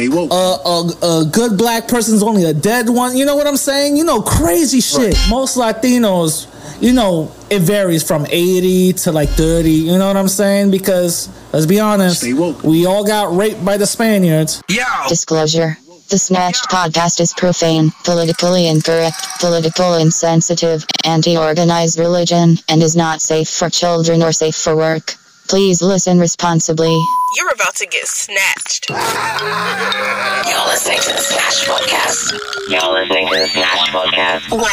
Stay woke. Good black person's only a dead one. You know what I'm saying? You know, crazy shit. Right. Most Latinos, you know, it varies from 80 to like 30. You know what I'm saying? Because let's be honest, stay woke. We all got raped by the Spaniards. Yo. Disclosure. The Snatched podcast is profane, politically incorrect, politically insensitive, anti-organized religion, and is not safe for children or safe for work. Please listen responsibly. You're about to get snatched. You're listening to the Snatched podcast. You're listening to the Snatched podcast. Warning,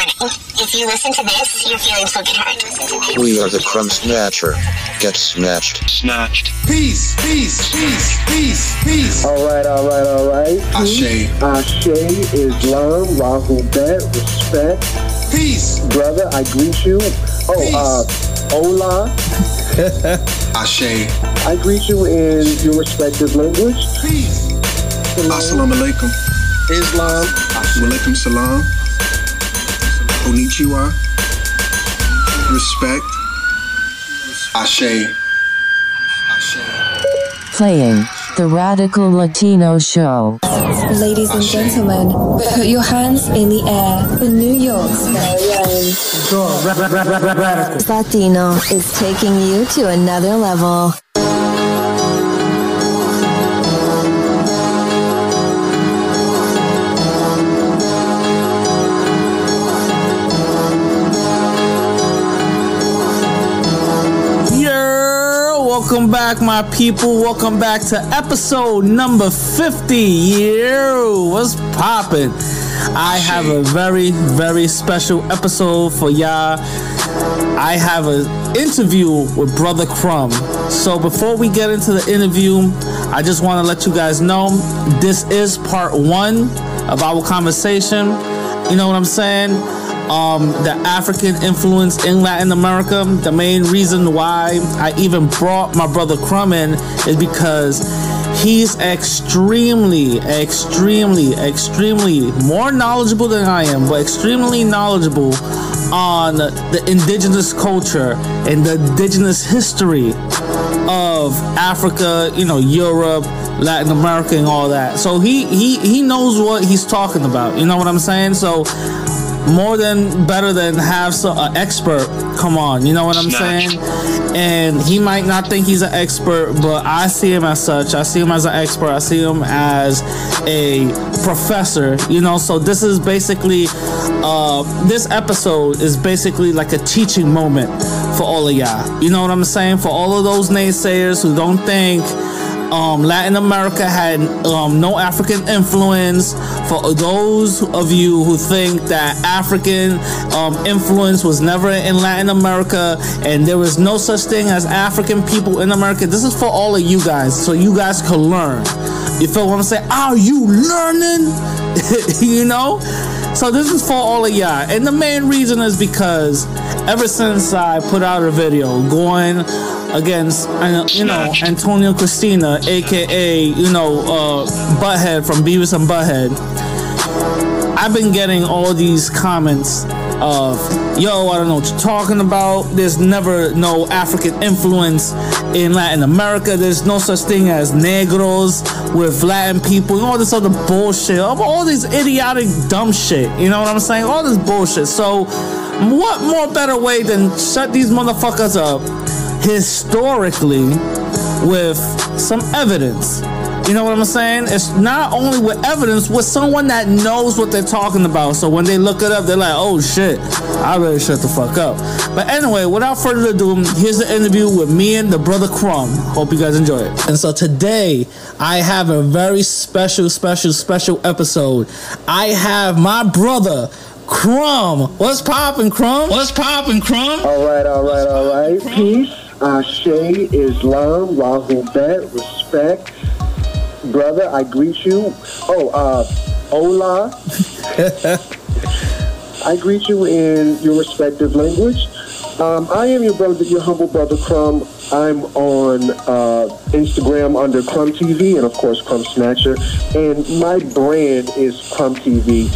if you listen to this, your feelings will get hurt. We are the Crumb Snatcher. Get snatched. Snatched. Peace, peace, peace, peace, peace. All right. Ashe. Ashe, Islam, Rahul Bet, respect. Peace. Brother, I greet you. Oh, peace. Hola. Ashe. I greet you in your respective language. Peace. Assalamu alaikum. Islam. Walaikum salam. Konnichiwa. Respect. Ashe. Playing the Radical Latino Show. Ladies and gentlemen, put your hands in the air for New York's very own. Latino is taking you to another level. Welcome back, my people. Welcome back to episode number 50. Yo, what's poppin'? I have a very, very special episode for y'all. I have an interview with Brother Crumb. So before we get into the interview, I just want to let you guys know this is part one of our conversation. You know what I'm saying? The African influence in Latin America. The main reason why I even brought my brother Crumb in is because he's extremely more knowledgeable than I am, but extremely knowledgeable on the indigenous culture and the indigenous history of Africa, you know, Europe, Latin America, and all that. So he knows what he's talking about. You know what I'm saying? So better than have an expert come on, you know what I'm saying? And he might not think he's an expert, but I see him as such. I see him as an expert. I see him as a professor, you know. So this is basically, this episode is basically like a teaching moment for all of y'all. You know what I'm saying? For all of those naysayers who don't think Latin America had no African influence. For those of you who think that African influence was never in Latin America and there was no such thing as African people in America, this is for all of you guys, so you guys can learn. You feel what I'm saying? Are you learning? You know? So this is for all of y'all. And the main reason is because ever since I put out a video going against, you know, Antonio Cristina, a.k.a., you know, Butthead from Beavis and Butthead, I've been getting all these comments of, yo, I don't know what you're talking about. There's never no African influence in Latin America. There's no such thing as negros with Latin people and all this other bullshit. All this idiotic dumb shit. You know what I'm saying? All this bullshit. So what more better way than shut these motherfuckers up historically with some evidence? You know what I'm saying? It's not only with evidence, with someone that knows what they're talking about. So when they look it up, they're like, oh shit, I better shut the fuck up. But anyway, without further ado, here's the interview with me and the brother Crumb. Hope you guys enjoy it. And so today, I have a very special episode. I have my brother Crumb. What's poppin', Crumb? What's poppin', Crumb? All right. Peace. Ashe, Islam, Rahul Bet, respect. Brother, I greet you. Oh, hola. I greet you in your respective language. I am your brother, your humble brother Crumb. I'm on Instagram under Crumb TV and, of course, Crumb Snatcher. And my brand is Crumb TV.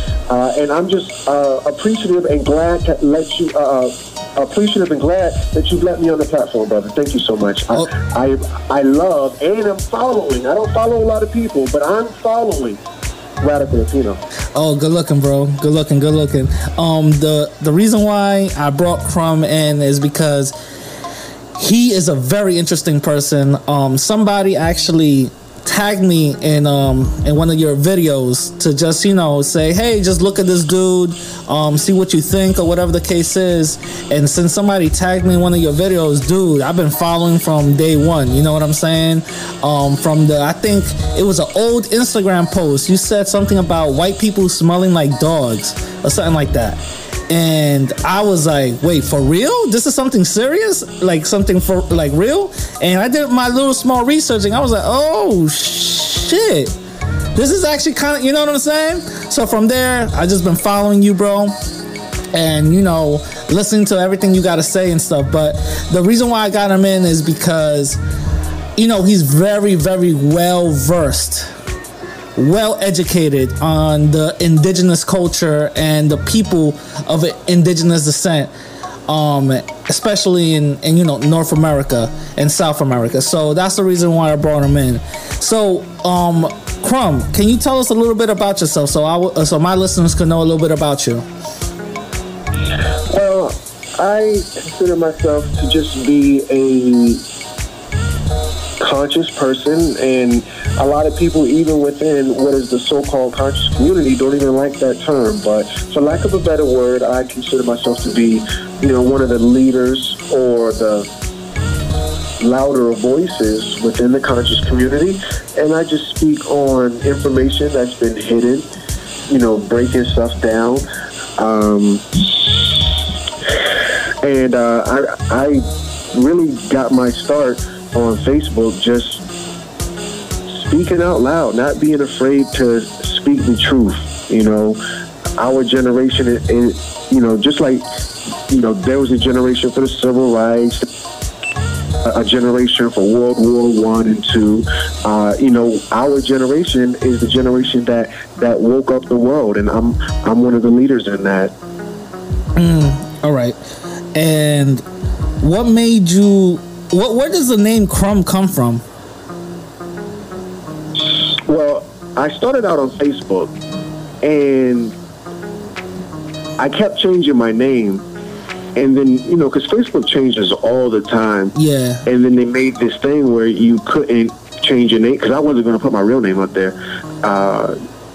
And I'm just appreciative and glad to let you appreciative and glad that you've let me on the platform, brother. Thank you so much. I love, and I'm following. I don't follow a lot of people, but I'm following Radical Latino. Oh, good looking, bro. Good looking, good looking. The reason why I brought Crumb in is because he is a very interesting person. Somebody actually tagged me in one of your videos to just, you know, say, hey, just look at this dude, see what you think or whatever the case is. And since somebody tagged me in one of your videos, dude, I've been following from day one, you know what I'm saying? From the, I think it was an old Instagram post, you said something about white people smelling like dogs or something like that. And I was like, wait, for real? This is something serious? Like something for like real? And I did my little small research and I was like, oh shit, this is actually kind of, you know what I'm saying? So from there, I just been following you, bro. And, you know, listening to everything you got to say and stuff. But the reason why I got him in is because, you know, he's very, very well versed, well educated on the indigenous culture and the people of indigenous descent, especially in you know, North America and South America. So that's the reason why I brought him in. So Crumb, can you tell us a little bit about yourself so my listeners can know a little bit about you? Well, I consider myself to just be a conscious person, and a lot of people, even within what is the so-called conscious community, don't even like that term. But for lack of a better word, I consider myself to be, you know, one of the leaders or the louder voices within the conscious community, and I just speak on information that's been hidden, you know, breaking stuff down, and I really got my start on Facebook, just speaking out loud, not being afraid to speak the truth. You know, our generation, you know, just like, you know, there was a generation for the civil rights, a generation for World War I and II. You know, our generation is the generation that woke up the world, and I'm one of the leaders in that. All right. And what made you? Where does the name Crumb come from? Well, I started out on Facebook, and I kept changing my name. And then, you know, because Facebook changes all the time. Yeah. And then they made this thing where you couldn't change your name, because I wasn't going to put my real name up there.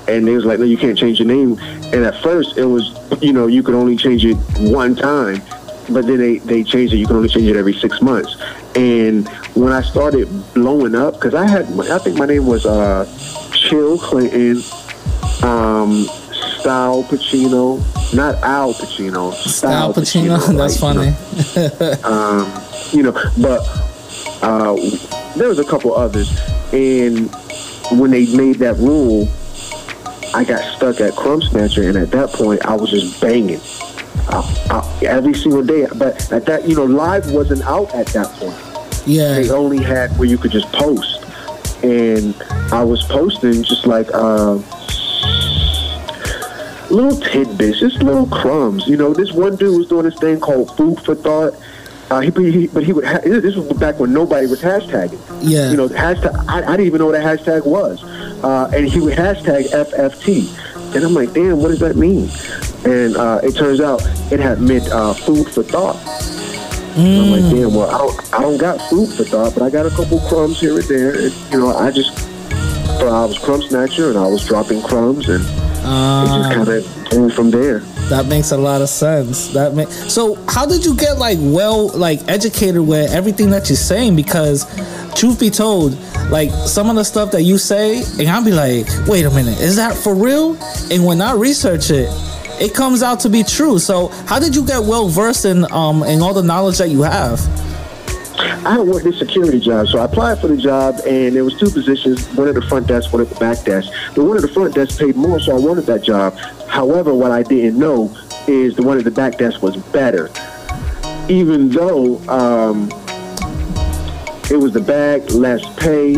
And they was like, no, you can't change your name. And at first, it was, you know, you could only change it one time. But then they changed it. You can only change it every 6 months. And when I started blowing up, because I think my name was Chill Clinton, Sal Pacino, not Al Pacino. Sal Pacino, that's funny. You know, but there was a couple others. And when they made that rule, I got stuck at Crumb Snatcher, and at that point, I was just banging. Every single day, but at that, you know, live wasn't out at that point. Yeah, they only had where you could just post, and I was posting just like little tidbits, just little crumbs. You know, this one dude was doing this thing called Food for Thought. This was back when nobody was hashtagging. Yeah, you know, hashtag. I didn't even know what a hashtag was, and he would hashtag FFT. And I'm like, damn, what does that mean? And it turns out it had meant food for thought. And I'm like, damn, well, I don't got food for thought, but I got a couple crumbs here and there. And, you know, I was Crumb Snatcher, and I was dropping crumbs, and it just kind of came from there. That makes a lot of sense. So how did you get, like, well, like, educated with everything that you're saying? Because truth be told, like, some of the stuff that you say, and I'll be like, wait a minute, is that for real? And when I research it, it comes out to be true. So how did you get well-versed in all the knowledge that you have? I had worked this security job, so I applied for the job, and there was two positions, one at the front desk, one at the back desk. The one at the front desk paid more, so I wanted that job. However, what I didn't know is the one at the back desk was better, even though... it was the bag, less pay.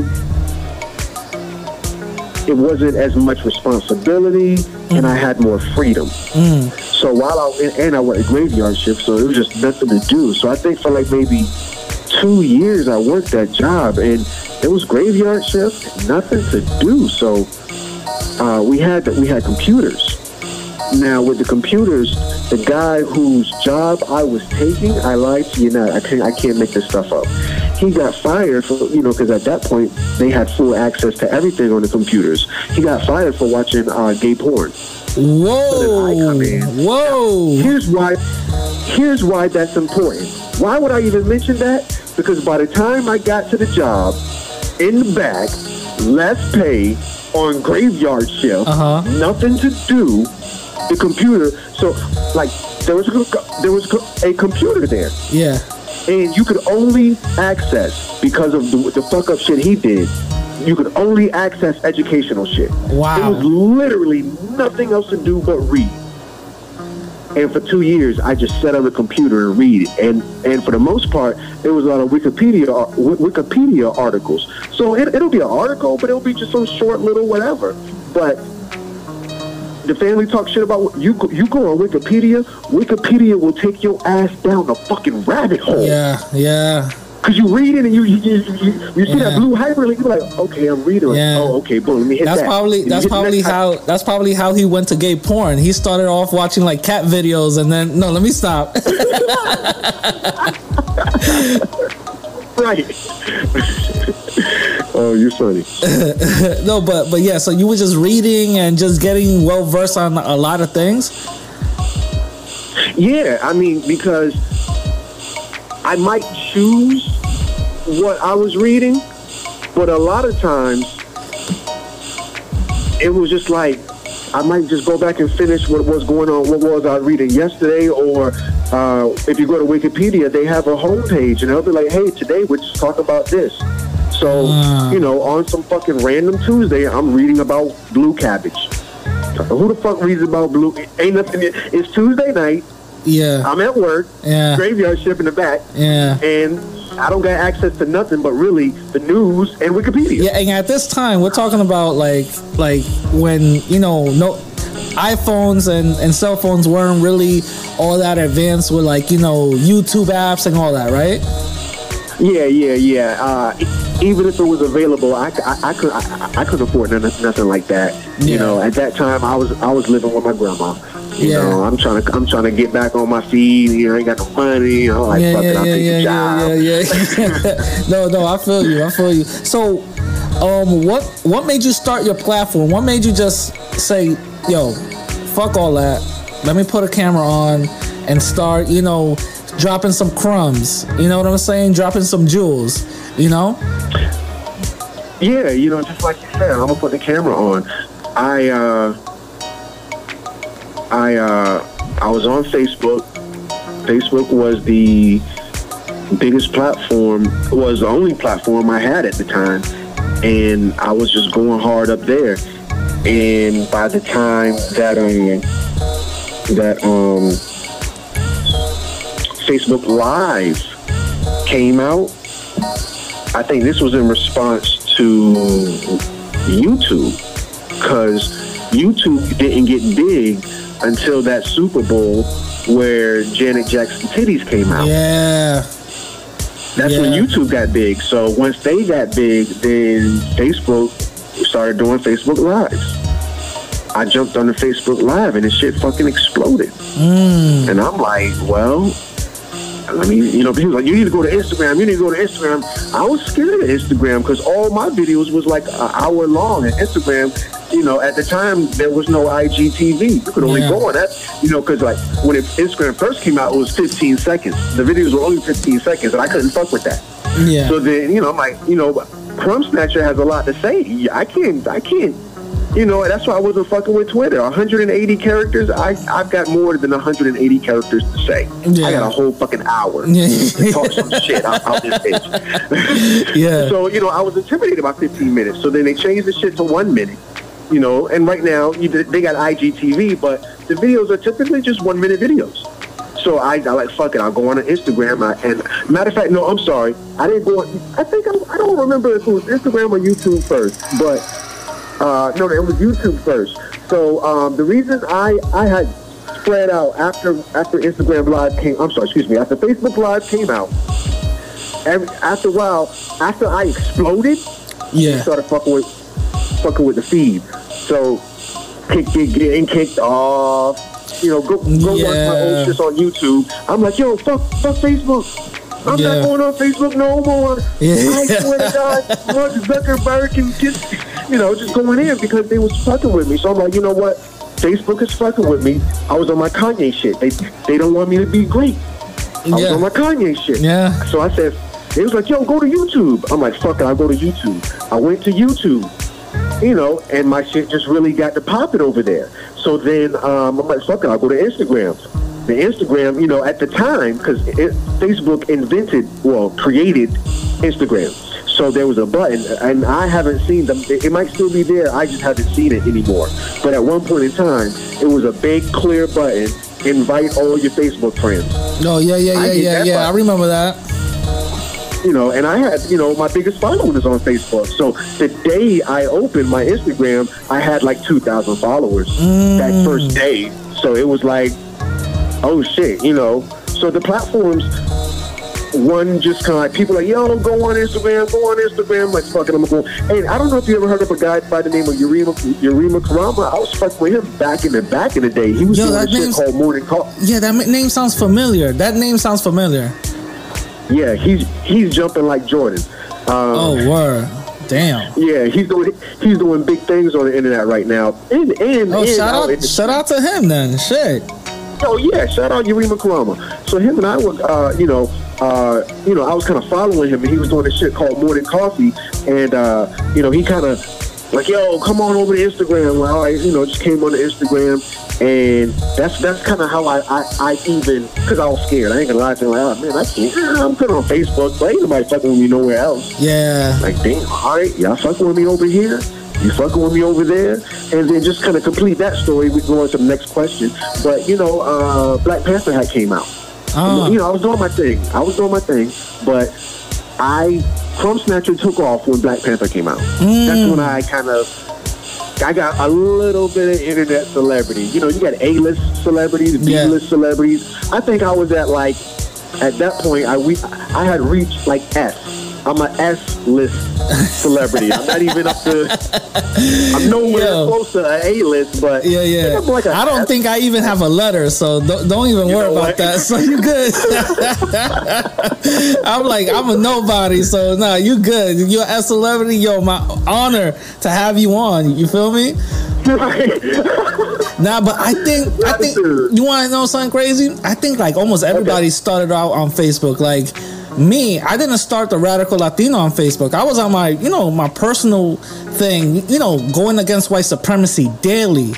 it wasn't as much responsibility, and I had more freedom. So while I worked a graveyard shift, so it was just nothing to do. So I think for like maybe 2 years, I worked that job, and it was graveyard shift, nothing to do. So we had computers. Now with the computers, the guy whose job I was taking, I lied to you not, I can't make this stuff up. He got fired for, because at that point they had full access to everything on the computers. He got fired for watching gay porn. Whoa! So then I come in. Whoa! Now, here's why that's important. Why would I even mention that? Because by the time I got to the job, in the back, less pay, on graveyard shift, nothing to do. The computer, so like there was a computer there, yeah, and you could only access, because of the fuck up shit he did, you could only access educational shit. Wow, there was literally nothing else to do but read. And for 2 years, I just sat on the computer and read it, and for the most part, it was a lot of Wikipedia articles. So it'll be an article, but it'll be just some short little whatever, but. The family talk shit about you go on Wikipedia. Wikipedia will take your ass down the fucking rabbit hole. Yeah. Cause you read it and you see that blue hyperlink. You're like, okay, I'm reading. Yeah. Oh, okay, boom. Let me hit that. That's probably how he went to gay porn. He started off watching like cat videos, and then no, let me stop. Right. Oh, you're funny. No, but yeah, so you were just reading and just getting well versed on a lot of things? Yeah, I mean, because I might choose what I was reading, but a lot of times it was just like I might just go back and finish what was going on, what was I reading yesterday, or if you go to Wikipedia, they have a homepage, and they'll be like, hey, today we'll just talk about this. So, on some fucking random Tuesday, I'm reading about blue cabbage. Who the fuck reads about blue? Ain't nothing. It's Tuesday night. Yeah. I'm at work. Yeah. Graveyard shift in the back. Yeah. And I don't got access to nothing but really the news and Wikipedia. Yeah, and at this time, we're talking about like when, iPhones and cell phones weren't really all that advanced with YouTube apps and all that, right? Yeah. Even if it was available, I couldn't afford nothing like that. Yeah. At that time, I was living with my grandma. You know, I'm trying to get back on my feet. I ain't got no money. I'm like, fuck it, I'll take a job. No, I feel you. So, what made you start your platform? What made you just say, yo, fuck all that. Let me put a camera on and start, dropping some crumbs, you know what I'm saying? Dropping some jewels, Yeah, just like you said, I'm gonna put the camera on. I was on Facebook. Facebook was the biggest platform, was the only platform I had at the time, and I was just going hard up there. And by the time that Facebook Live came out, I think this was in response to YouTube, because YouTube didn't get big until that Super Bowl where Janet Jackson's titties came out. Yeah. That's when YouTube got big. So once they got big, then Facebook started doing Facebook Lives. I jumped on the Facebook Live and this shit fucking exploded. And I'm like, well, I mean, people like, you need to go to Instagram. I was scared of Instagram because all my videos was like an hour long, and Instagram, at the time there was no IGTV. You could only go on that, because like when Instagram first came out, it was 15 seconds. The videos were only 15 seconds, and I couldn't fuck with that. Yeah. So then, I'm like, Crumb Snatcher has a lot to say. I can't. That's why I wasn't fucking with Twitter. 180 characters. I've got more than 180 characters to say. Yeah. I got a whole fucking hour to talk some shit out this bitch. Yeah. So, I was intimidated by 15 minutes. So then they changed the shit to 1 minute. And right now they got IGTV, but the videos are typically just 1 minute videos. So I like, fuck it, I'll go on Instagram. And matter of fact, no, I'm sorry, I didn't go on. I think I don't remember if it was Instagram or YouTube first, but No, it was YouTube first. So the reason I had spread out after Instagram Live came, after Facebook Live came out, and after a while, after I exploded, I started fucking with the feed. So getting kicked off, you know, go watch my old shit on YouTube. I'm like, yo, fuck Facebook. I'm not going on Facebook no more. Yeah. I swear to God, Mark Zuckerberg can just, just going in because they was fucking with me. So I'm like, you know what? Facebook is fucking with me. I was on my Kanye shit. They don't want me to be great. I was on my Kanye shit. Yeah. So I said, it was like, yo, go to YouTube. I'm like, fuck it, I'll go to YouTube. I went to YouTube, and my shit just really got to popping over there. So then I'm like, fuck it, I'll go to Instagram. The Instagram, at the time, because Facebook created Instagram. So there was a button, and I haven't seen them. It might still be there. I just haven't seen it anymore. But at one point in time, it was a big clear button, invite all your Facebook friends. I remember that. And I had, my biggest followers on Facebook. So the day I opened my Instagram, I had like 2,000 followers that first day. So it was like, oh shit, So the platforms, one just kind of like, people are like, yo, go on Instagram. Like, fuck it, I'm going to go. And I don't know if you ever heard of a guy by the name of Urema Karama. I was fucking with him back in the day. He was doing a shit called Morning Call. Yeah, that name sounds familiar. Yeah, he's jumping like Jordan. Oh, word. Damn. Yeah, he's doing big things on the internet right now. Shout out to him then. Shit. Oh yeah, shout out Urema Karama. So him and I were, I was kind of following him, and he was doing this shit called Morning Coffee, and he kind of like, yo, come on over to Instagram. Like, all right, just came on to Instagram, and that's kind of how I even, because I was scared. I ain't gonna lie to you, like, oh, man, I can't. I'm put on Facebook, but ain't nobody fucking with me nowhere else. Yeah. Like, damn, all right, y'all fucking with me over here. You fucking with me over there? And then just kind of complete that story, we go on to the next question. But, Black Panther hat came out. And, I was doing my thing. But Crumb Snatcher took off when Black Panther came out. That's when I got a little bit of internet celebrity. You got A-list celebrities, B-list celebrities. I think I was at that point, I had reached S. I'm an S-list celebrity. I'm not even up to... I'm nowhere close to an A-list, but... Yeah, yeah. I don't think I even have a letter, so don't even worry about that. So you good. I'm a nobody, so nah, you good. You're an S celebrity. Yo, my honor to have you on. You feel me? Right. Nah, but I think you want to know something crazy? I think almost everybody started out on Facebook. Me, I didn't start the Radical Latino on Facebook. I was on my, my personal thing, going against white supremacy daily.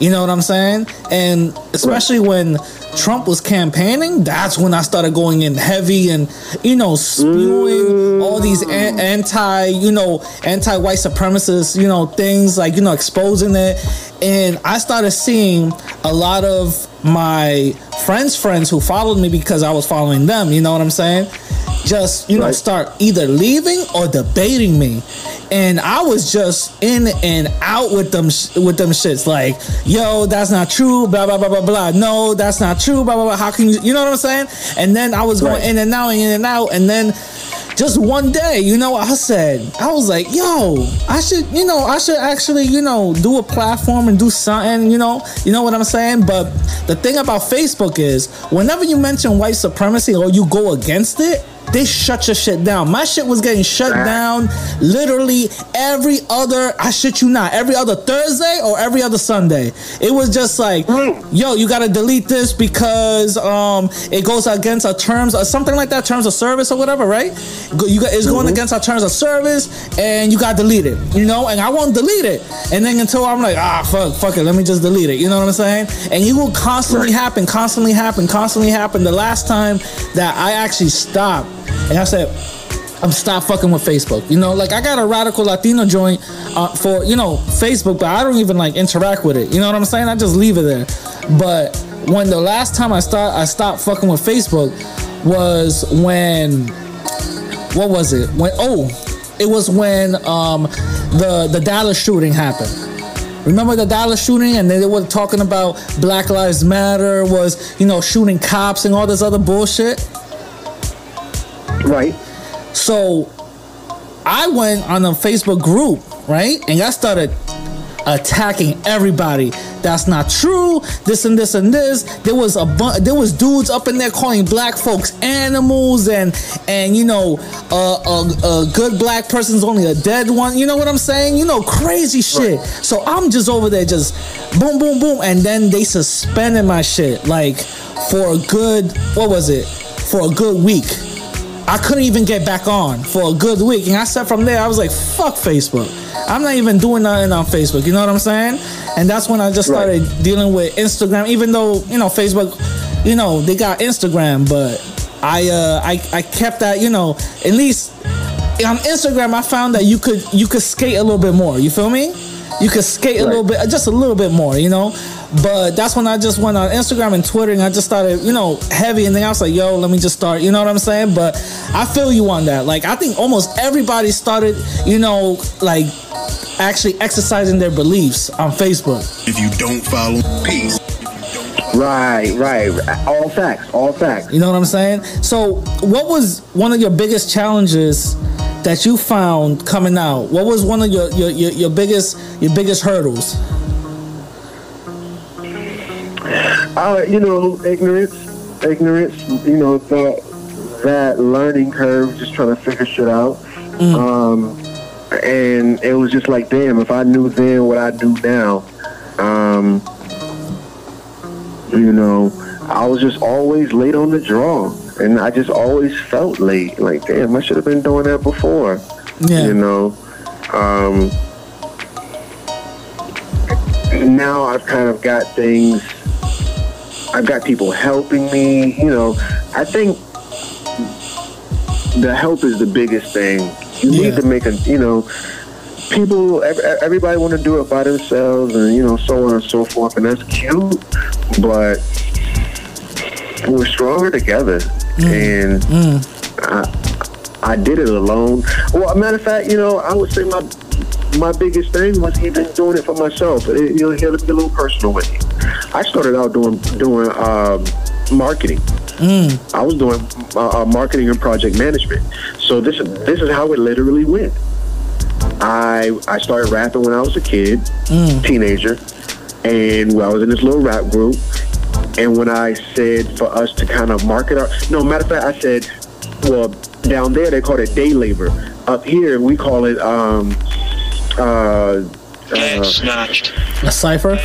You know what I'm saying? And especially when Trump was campaigning, that's when I started going in heavy and, spewing all these anti-white supremacist, things exposing it. And I started seeing a lot of my friends who followed me because I was following them. You know what I'm saying? Just, start either leaving or debating me. And I was just in and out with them shits. Like, yo, that's not true, blah, blah, blah, blah, blah. No, that's not true, blah, blah, blah. How can you, what I'm saying? And then I was going in and out. And then just one day, I was like, yo, I should actually, do a platform and do something, you know what I'm saying? But the thing about Facebook is whenever you mention white supremacy or you go against it, they shut your shit down. My shit was getting shut down literally every other, I shit you not, every other Thursday or every other Sunday. It was just like, yo, you gotta delete this because it goes against our terms or something like that, terms of service or whatever, right? It's going against our terms of service and you gotta delete it, and I won't delete it. And then until I'm like, fuck it, let me just delete it. You know what I'm saying? And it will constantly happen, constantly happen, constantly happen. The last time that I actually stopped, and I said, I'm stop fucking with Facebook. I got a Radical Latino joint for, Facebook, but I don't even interact with it. You know what I'm saying? I just leave it there. But when the last time I stopped fucking with Facebook was when, it was when the Dallas shooting happened. Remember the Dallas shooting, and then they were talking about Black Lives Matter was, you know, shooting cops and all this other bullshit. Right. So I went on a Facebook group, right, and I started attacking everybody. That's not true. This and this and this. There was dudes up in there calling black folks animals, and you know, a good black person's only a dead one. You know what I'm saying? You know, crazy shit. Right. So I'm just over there, just boom, boom, boom, and then they suspended my shit like for a good, what was it? For a good week. I couldn't even get back on for a good week. And I said from there, I was like, fuck Facebook. I'm not even doing nothing on Facebook. You know what I'm saying? And that's when I just started dealing with Instagram, even though, you know, Facebook, you know, they got Instagram. But I kept that, you know, at least on Instagram, I found that you could skate a little bit more. You feel me? You could skate a little bit, just a little bit more, you know? But that's when I just went on Instagram and Twitter, and I just started, you know, heavy. And then I was like, yo, let me just start, you know what I'm saying? But I feel you on that. Like, I think almost everybody started, you know, like, actually exercising their beliefs on Facebook. If you don't follow, peace. Right. All facts, all facts. You know what I'm saying? So what was one of your biggest challenges that you found coming out? What was one of your biggest hurdles? You know, ignorance. You know, that learning curve, just trying to figure shit out. Mm. And it was just like, damn, if I knew then what I do now, you know, I was just always late on the draw. And I just always felt late. Like, damn, I should have been doing that before. Yeah. You know? Now I've kind of got things... I've got people helping me. You know, I think the help is the biggest thing. You need to make a... You know, people... Everybody want to do it by themselves and, you know, so on and so forth. And that's cute, but... we're stronger together. And I did it alone. Well, a matter of fact, you know, I would say my biggest thing was even doing it for myself. You know, get a little personal with me. I started out doing marketing. Mm. I was doing marketing and project management. So this is how it literally went. I started rapping when I was a kid, teenager, and I was in this little rap group. And when I said for us to kind of market our... No, matter of fact, I said, well, down there they call it day labor. Up here, we call it... snatched. A cipher?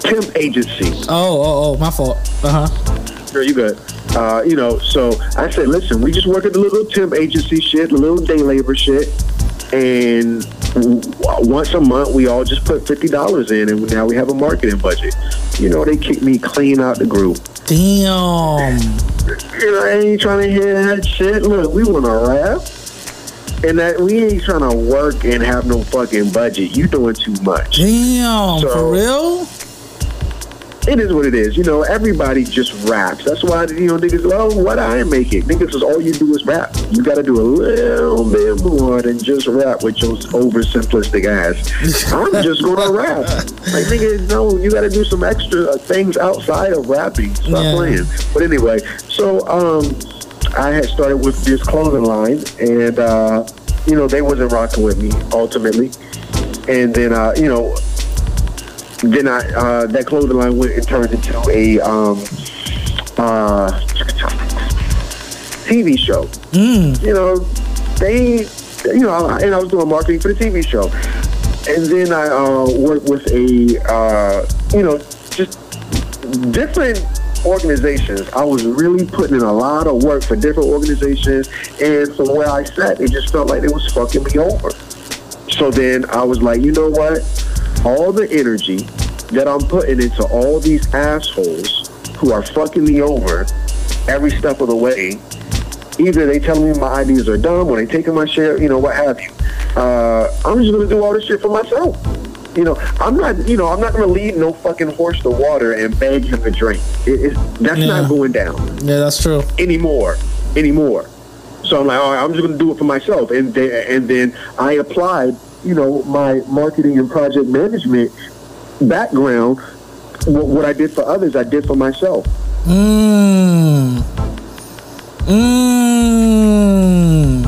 Temp agency. Oh, my fault. Uh-huh. Sure, you good. You know, so I said, listen, we just work at the little temp agency shit, the little day labor shit, and... once a month we all just put $50 in, and now we have a marketing budget. You know, they kicked me clean out the group. Damn. You know, I ain't trying to hear that shit. Look, we want to rap, and that we ain't trying to work and have no fucking budget. You doing too much. Damn, so, for real? It is what it is. You know, everybody just raps. That's why, you know, niggas, oh, what I make it. Niggas is all you do is rap. You got to do a little bit more than just rap with your oversimplistic ass. I'm just going to rap. Like, niggas, no, you got to do some extra things outside of rapping. Stop playing. But anyway, so I had started with this clothing line, and, you know, they wasn't rocking with me, ultimately. And then, you know... Then I that clothing line went and turned into a TV show. Mm. You know, and I was doing marketing for the TV show. And then I worked with a, you know, just different organizations. I was really putting in a lot of work for different organizations. And from where I sat, it just felt like it was fucking me over. So then I was like, you know what? All the energy that I'm putting into all these assholes who are fucking me over every step of the way, either they telling me my ideas are dumb or they taking my share, you know, what have you. I'm just going to do all this shit for myself. You know, I'm not going to lead no fucking horse to water and beg him a drink. That's not going down. Yeah, that's true. Anymore. So I'm like, all right, I'm just going to do it for myself. And then I applied you know, my marketing and project management background, what I did for others, I did for myself. Mm. Mm.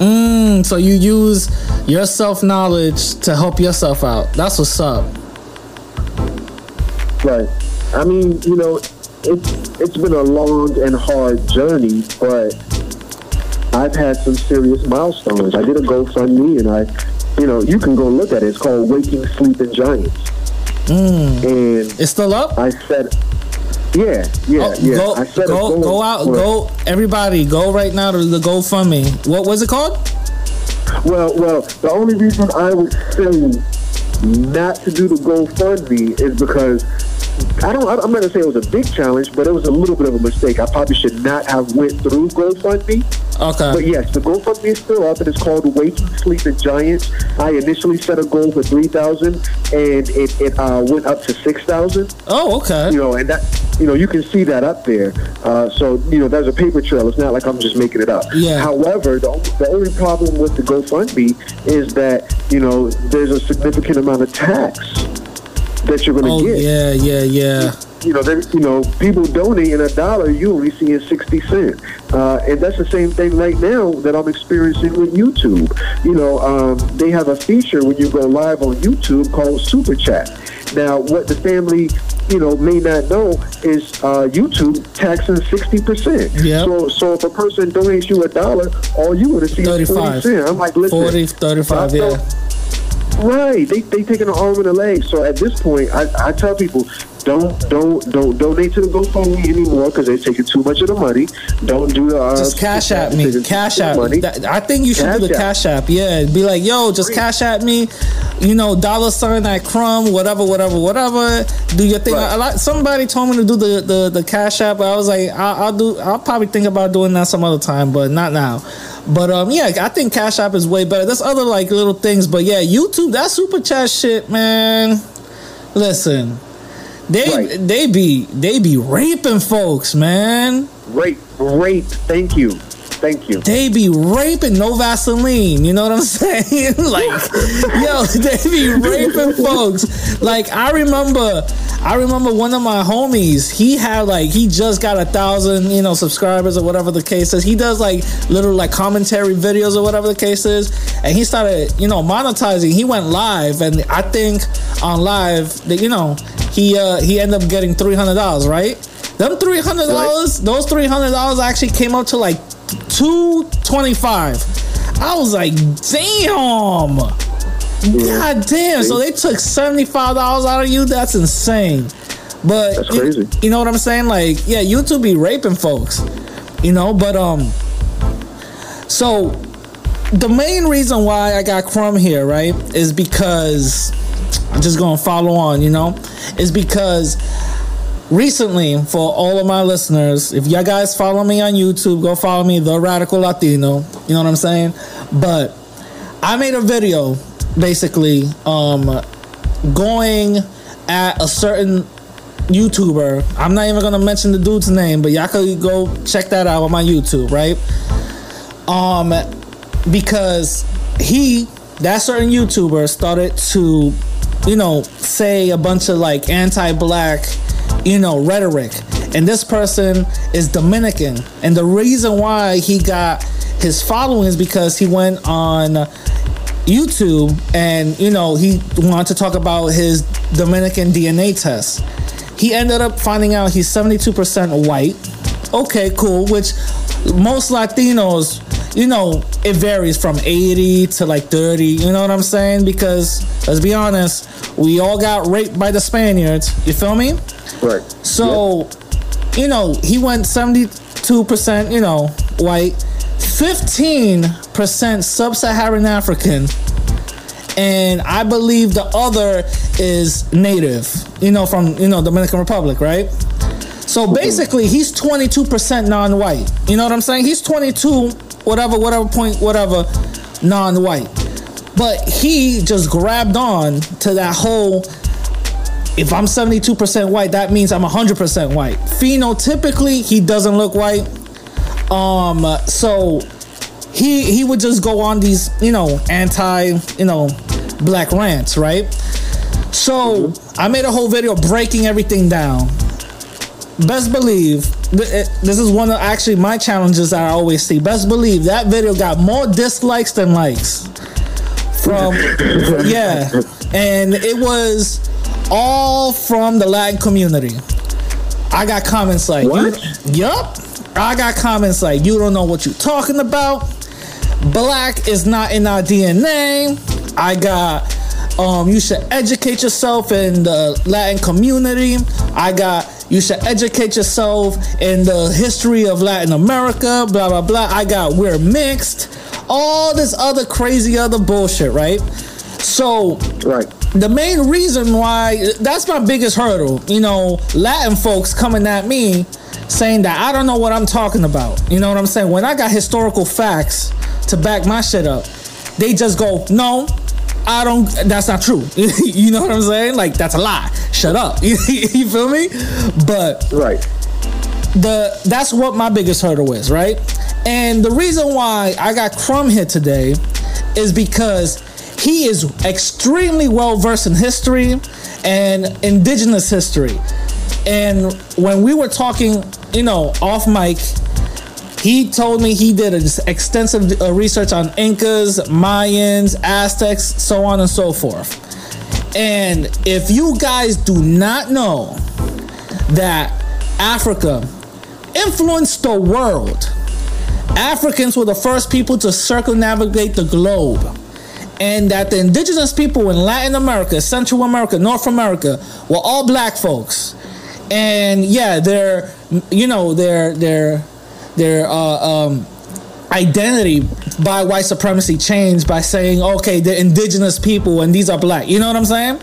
Mm. So you use your self-knowledge to help yourself out. That's what's up. Right. I mean, you know, it's been a long and hard journey, but I've had some serious milestones. I did a GoFundMe, and I, you know, you can go look at it. It's called Waking, Sleeping Giants. Mm. And it's still up? I said, yeah. Go out, everybody, go right now to the GoFundMe. What was it called? Well, the only reason I would say not to do the GoFundMe is because I'm not gonna say it was a big challenge, but it was a little bit of a mistake. I probably should not have went through GoFundMe. Okay. But yes, the GoFundMe is still up, and it's called Waking, Sleeping Giants. I initially set a goal for 3,000, and it went up to 6,000. Oh, okay. You know, and that, you know, you can see that up there. So you know, there's a paper trail. It's not like I'm just making it up. Yeah. However, the only problem with the GoFundMe is that, you know, there's a significant amount of tax that you're going to get. Yeah. You know, people donating $1, you only seeing 60 cents. And that's the same thing right now that I'm experiencing with YouTube. You know, they have a feature when you go live on YouTube called Super Chat. Now, what the family, you know, may not know is YouTube taxing 60%. Yep. So if a person donates you $1, all you're going to see is 40 cents. I'm like, listen. 40, 35, yeah. Right, they taking an arm and a leg. So at this point, I tell people, don't donate to the GoFundMe anymore because they're taking too much of the money. Don't do the just cash at me. Cash at me. I think you should do the Cash App. Yeah, be like, yo, just cash at me. You know, $ at Crumb, whatever. Do your thing. Right. Somebody told me to do the Cash App, but I was like, I'll probably think about doing that some other time, but not now. But yeah, I think Cash App is way better. There's other like little things, but yeah, YouTube, that Super Chat shit, man. Listen, they be raping folks, man. Rape. Thank you. They be raping, no Vaseline. You know what I'm saying? Like, yo, they be raping folks. Like, I remember one of my homies. He had like, he just got 1,000, you know, subscribers or whatever the case is. He does like little like commentary videos or whatever the case is, and he started, you know, monetizing. He went live, and I think on live that, you know, he ended up getting $300, right? Them $300, those $300 actually came up to like $225. I was like, damn. God damn. So they took $75 out of you? That's insane. But that's crazy. You know what I'm saying? Like, yeah, YouTube be raping folks. You know, but so the main reason why I got Crumb here, right, is because I'm just gonna follow on, you know? Is because recently, for all of my listeners, if y'all guys follow me on YouTube, go follow me, The Radical Latino. You know what I'm saying? But I made a video, basically, going at a certain YouTuber. I'm not even going to mention the dude's name, but y'all could go check that out on my YouTube, right? Because that certain YouTuber started to, you know, say a bunch of, like, anti-black, you know, rhetoric, and this person is Dominican, and the reason why he got his following is because he went on YouTube and, you know, he wanted to talk about his Dominican DNA test. He ended up finding out he's 72% white. Okay, cool. Which most Latinos, you know, it varies from 80 to like 30, you know what I'm saying? Because let's be honest, we all got raped by the Spaniards, you feel me? Right. So, yep. You know, he went 72%, you know, white, 15% sub-Saharan African, and I believe the other is native, you know, from, you know, Dominican Republic, right? So basically, he's 22% non-white. You know what I'm saying? He's 22, whatever, non-white. But he just grabbed on to that whole, if I'm 72% white, that means I'm 100% white. Phenotypically, he doesn't look white. So he would just go on these, you know, anti-black rants, right? So I made a whole video breaking everything down. Best believe, this is one of actually my challenges that I always see. Best believe that video got more dislikes than likes. From, yeah. And it was all from the Latin community. I got comments like, what? Yup. I got comments like, you don't know what you're talking about. Black is not in our DNA. I got, you should educate yourself in the Latin community. I got, you should educate yourself in the history of Latin America, blah, blah, blah. I got, we're mixed. All this other crazy other bullshit, right? So, right. The main reason why, that's my biggest hurdle. You know, Latin folks coming at me saying that I don't know what I'm talking about. You know what I'm saying? When I got historical facts to back my shit up, they just go, no, I don't, that's not true. You know what I'm saying? Like, that's a lie. Shut up. You feel me? But right. That's what my biggest hurdle is, right? And the reason why I got Crum here today is because he is extremely well versed in history and indigenous history. And when we were talking, you know, off mic, he told me he did extensive research on Incas, Mayans, Aztecs, so on and so forth. And if you guys do not know that Africa influenced the world, Africans were the first people to circumnavigate the globe, and that the indigenous people in Latin America, Central America, North America were all black folks. And yeah, their, you know, their identity by white supremacy changed by saying, okay, they're indigenous people and these are black. You know what I'm saying?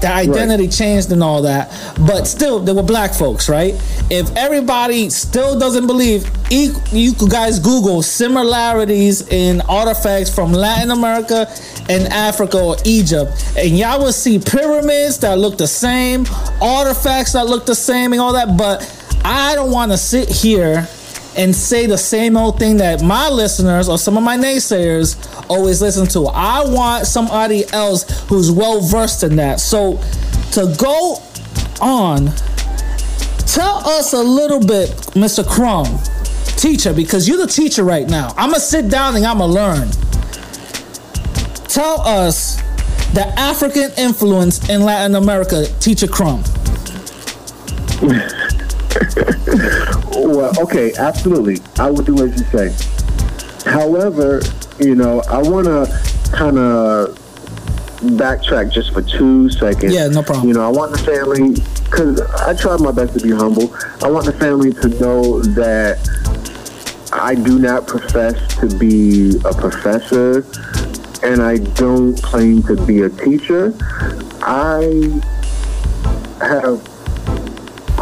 The identity right. changed and all that, but still there were black folks, right? If everybody still doesn't believe, you guys Google similarities in artifacts from Latin America and Africa or Egypt, and y'all will see pyramids that look the same, artifacts that look the same and all that. But I don't want to sit here and say the same old thing that my listeners or some of my naysayers always listen to. I want somebody else who's well versed in that. So to go on, tell us a little bit, Mr. Crum, teacher, because you're the teacher right now. I'm gonna sit down and I'm gonna learn. Tell us the African influence in Latin America, teacher Crum. Well, okay, absolutely. I would do as you say. However, you know, I want to kind of backtrack just for 2 seconds. Yeah, no problem. You know, I want the family, because I try my best to be humble. I want the family to know that I do not profess to be a professor, and I don't claim to be a teacher. I have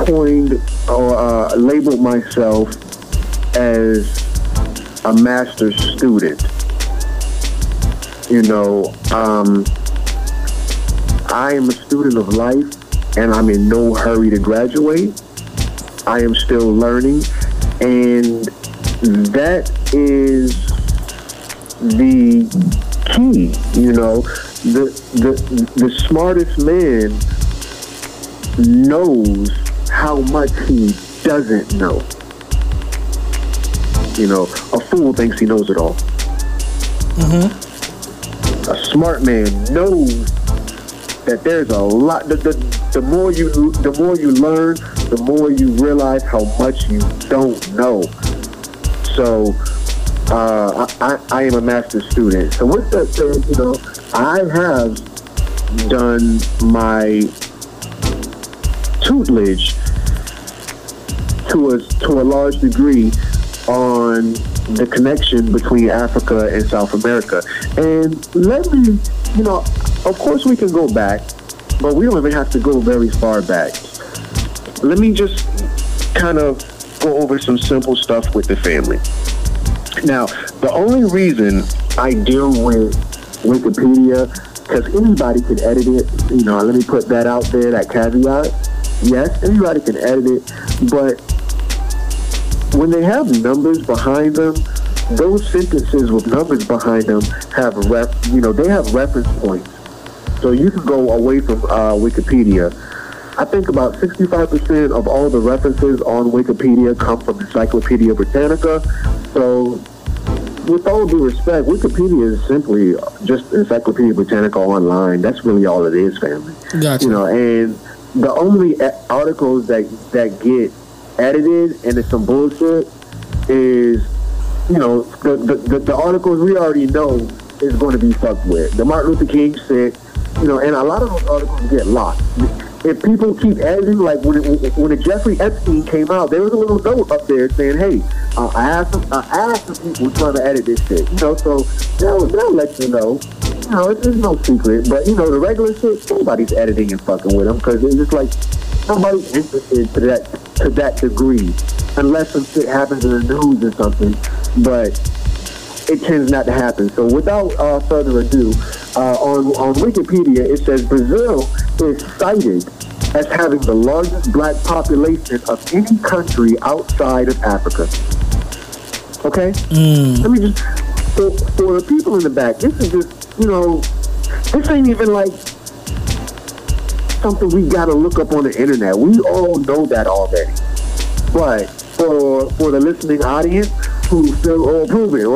coined or labeled myself as a master's student. You know, I am a student of life, and I'm in no hurry to graduate. I am still learning, and that is the key. You know, the smartest man knows how much he doesn't know. You know, a fool thinks he knows it all. Mm-hmm. A smart man knows that there's a lot. The more you learn, the more you realize how much you don't know. So, I am a master's student. So with that said, you know, I have done my tutelage to a large degree on the connection between Africa and South America. And let me, you know, of course we can go back, but we don't even have to go very far back. Let me just kind of go over some simple stuff with the family. Now, the only reason I deal with Wikipedia, because anybody can edit it, you know, let me put that out there, that caveat. Yes, anybody can edit it, but when they have numbers behind them, those sentences with numbers behind them have they have reference points. So you can go away from Wikipedia. I think about 65% of all the references on Wikipedia come from Encyclopedia Britannica. So with all due respect, Wikipedia is simply just Encyclopedia Britannica online. That's really all it is, family. Gotcha. And the only articles that get edited and it's some bullshit is, the articles we already know is going to be fucked with. The Martin Luther King shit, and a lot of those articles get locked. If people keep editing, like when the Jeffrey Epstein came out, there was a little note up there saying, hey, I asked the people trying to edit this shit. So they'll let you know. It's no secret. But, the regular shit, somebody's editing and fucking with them because it's just like somebody's interested to that degree. Unless some shit happens in the news or something. But it tends not to happen. So without further ado, on Wikipedia, it says Brazil is cited as having the largest black population of any country outside of Africa. Okay? Let me just... For the people in the back, this is just, this ain't even like something we gotta look up on the internet. We all know that already. But for the listening audience who still all prove it,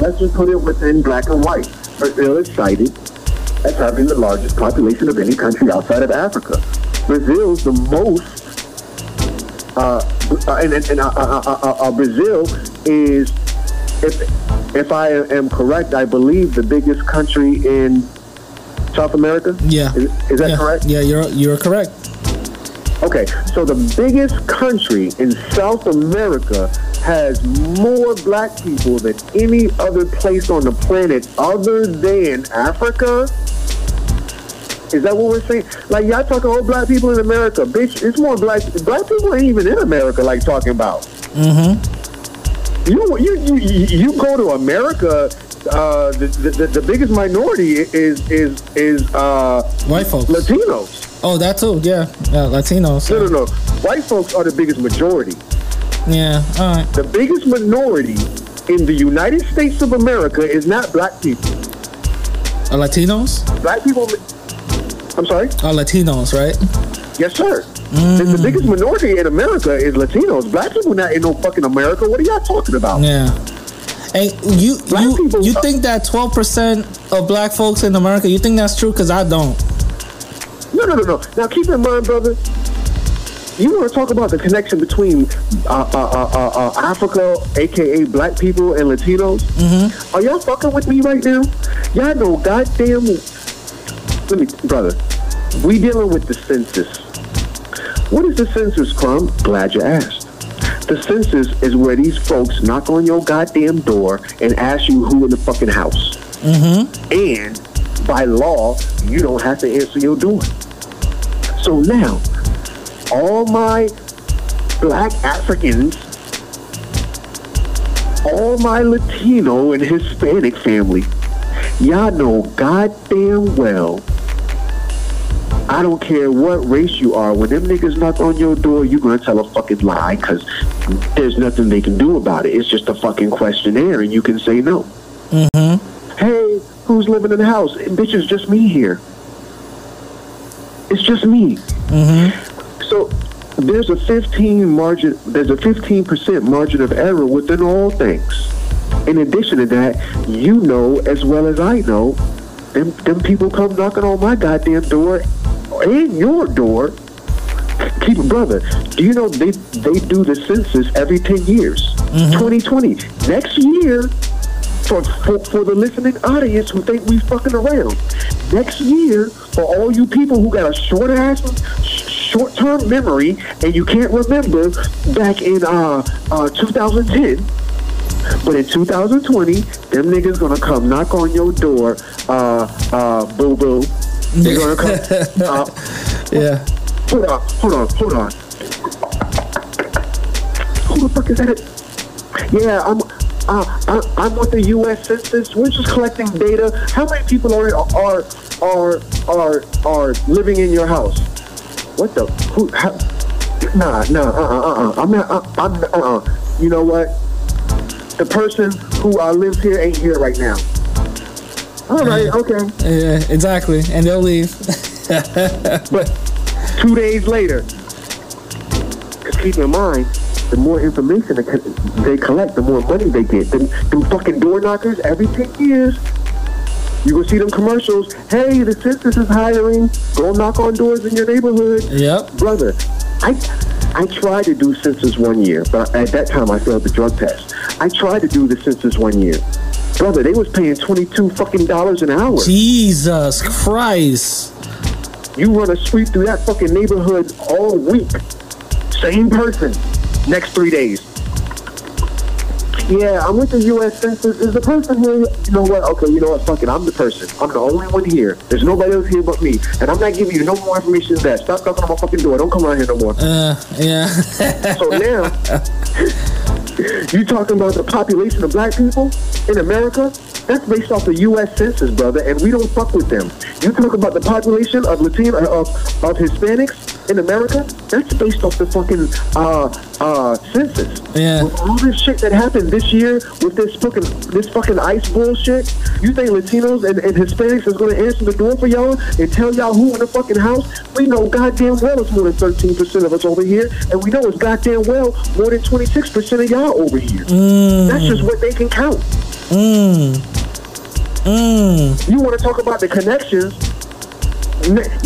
let's just put it within black and white. Brazil is cited as having the largest population of any country outside of Africa. Brazil is the most, Brazil is, if I am correct, I believe the biggest country in South America. Yeah. Is that correct? Yeah, you're correct. Okay, so the biggest country in South America has more black people than any other place on the planet other than Africa? Is that what we're saying? Like, y'all talking all black people in America. Bitch, it's more black people ain't even in America, like, talking about. Mm-hmm. You go to America, the biggest minority is white folks. Latinos. Oh, that too, yeah, Latinos. Yeah. No. White folks are the biggest majority. Yeah, all right. The biggest minority in the United States of America is not black people. Are Latinos? Black people... I'm sorry? Are Latinos, right? Yes, sir. The biggest minority in America is Latinos. Black people not in no fucking America. What are y'all talking about? Yeah. Hey, you think that 12% of black folks in America, you think that's true? Because I don't. No. Now, keep in mind, brother, you want to talk about the connection between Africa, a.k.a. black people, and Latinos? Mm-hmm. Are y'all fucking with me right now? Y'all know goddamn... brother, we dealing with the census. What is the census, Crumb? Glad you asked. The census is where these folks knock on your goddamn door and ask you who in the fucking house. Mm-hmm. And... by law, you don't have to answer your door. So now, all my black Africans, all my Latino and Hispanic family, y'all know goddamn well, I don't care what race you are, when them niggas knock on your door, you're going to tell a fucking lie because there's nothing they can do about it. It's just a fucking questionnaire and you can say no. Mm-hmm. Hey, who's living in the house? Bitch, it's just me here. It's just me. Mm-hmm. So there's a 15% margin of error within all things. In addition to that, you know as well as I know, them people come knocking on my goddamn door and your door. Keep it, brother. Do you know they do the census every 10 years? Mm-hmm. 2020. Next year... For the listening audience who think we fucking around, next year, for all you people who got a short-term memory and you can't remember back in 2010, but in 2020, them niggas gonna come knock on your door, boo boo. They're gonna come. Yeah. Hold on. Who the fuck is that? Yeah, I'm with the U.S. Census. We're just collecting data. How many people are living in your house? What the? Who? How? Nah. I'm not. You know what? the person who lives here ain't here right now. All right, okay. Yeah, exactly. And they'll leave. But 2 days later, because keep in mind, the more information they collect, the more money they get. Them fucking door knockers, every 10 years, you gonna see them commercials. Hey, the census is hiring. Go knock on doors in your neighborhood. Yep. Brother, I tried to do census 1 year, but at that time I failed the drug test. I tried to do the census 1 year. Brother, they was paying $22 an hour. Jesus Christ. You run a sweep through that fucking neighborhood all week. Same person. Next 3 days. Yeah, I went to U.S. Census. Is the person here? You know what? Okay, you know what? Fuck it. I'm the person. I'm the only one here. There's nobody else here but me. And I'm not giving you no more information than that. Stop knocking on my fucking door. Don't come around here no more. Yeah. So now, you talking about the population of black people in America? That's based off the U.S. Census, brother, and we don't fuck with them. You talk about the population of Latino, of Hispanics in America? That's based off the fucking census. Yeah. With all this shit that happened this year with this fucking ICE bullshit, you think Latinos and Hispanics is going to answer the door for y'all and tell y'all who in the fucking house? We know goddamn well it's more than 13% of us over here, and we know it's goddamn well more than 26% of y'all over here. That's just what they can count. You want to talk about the connections?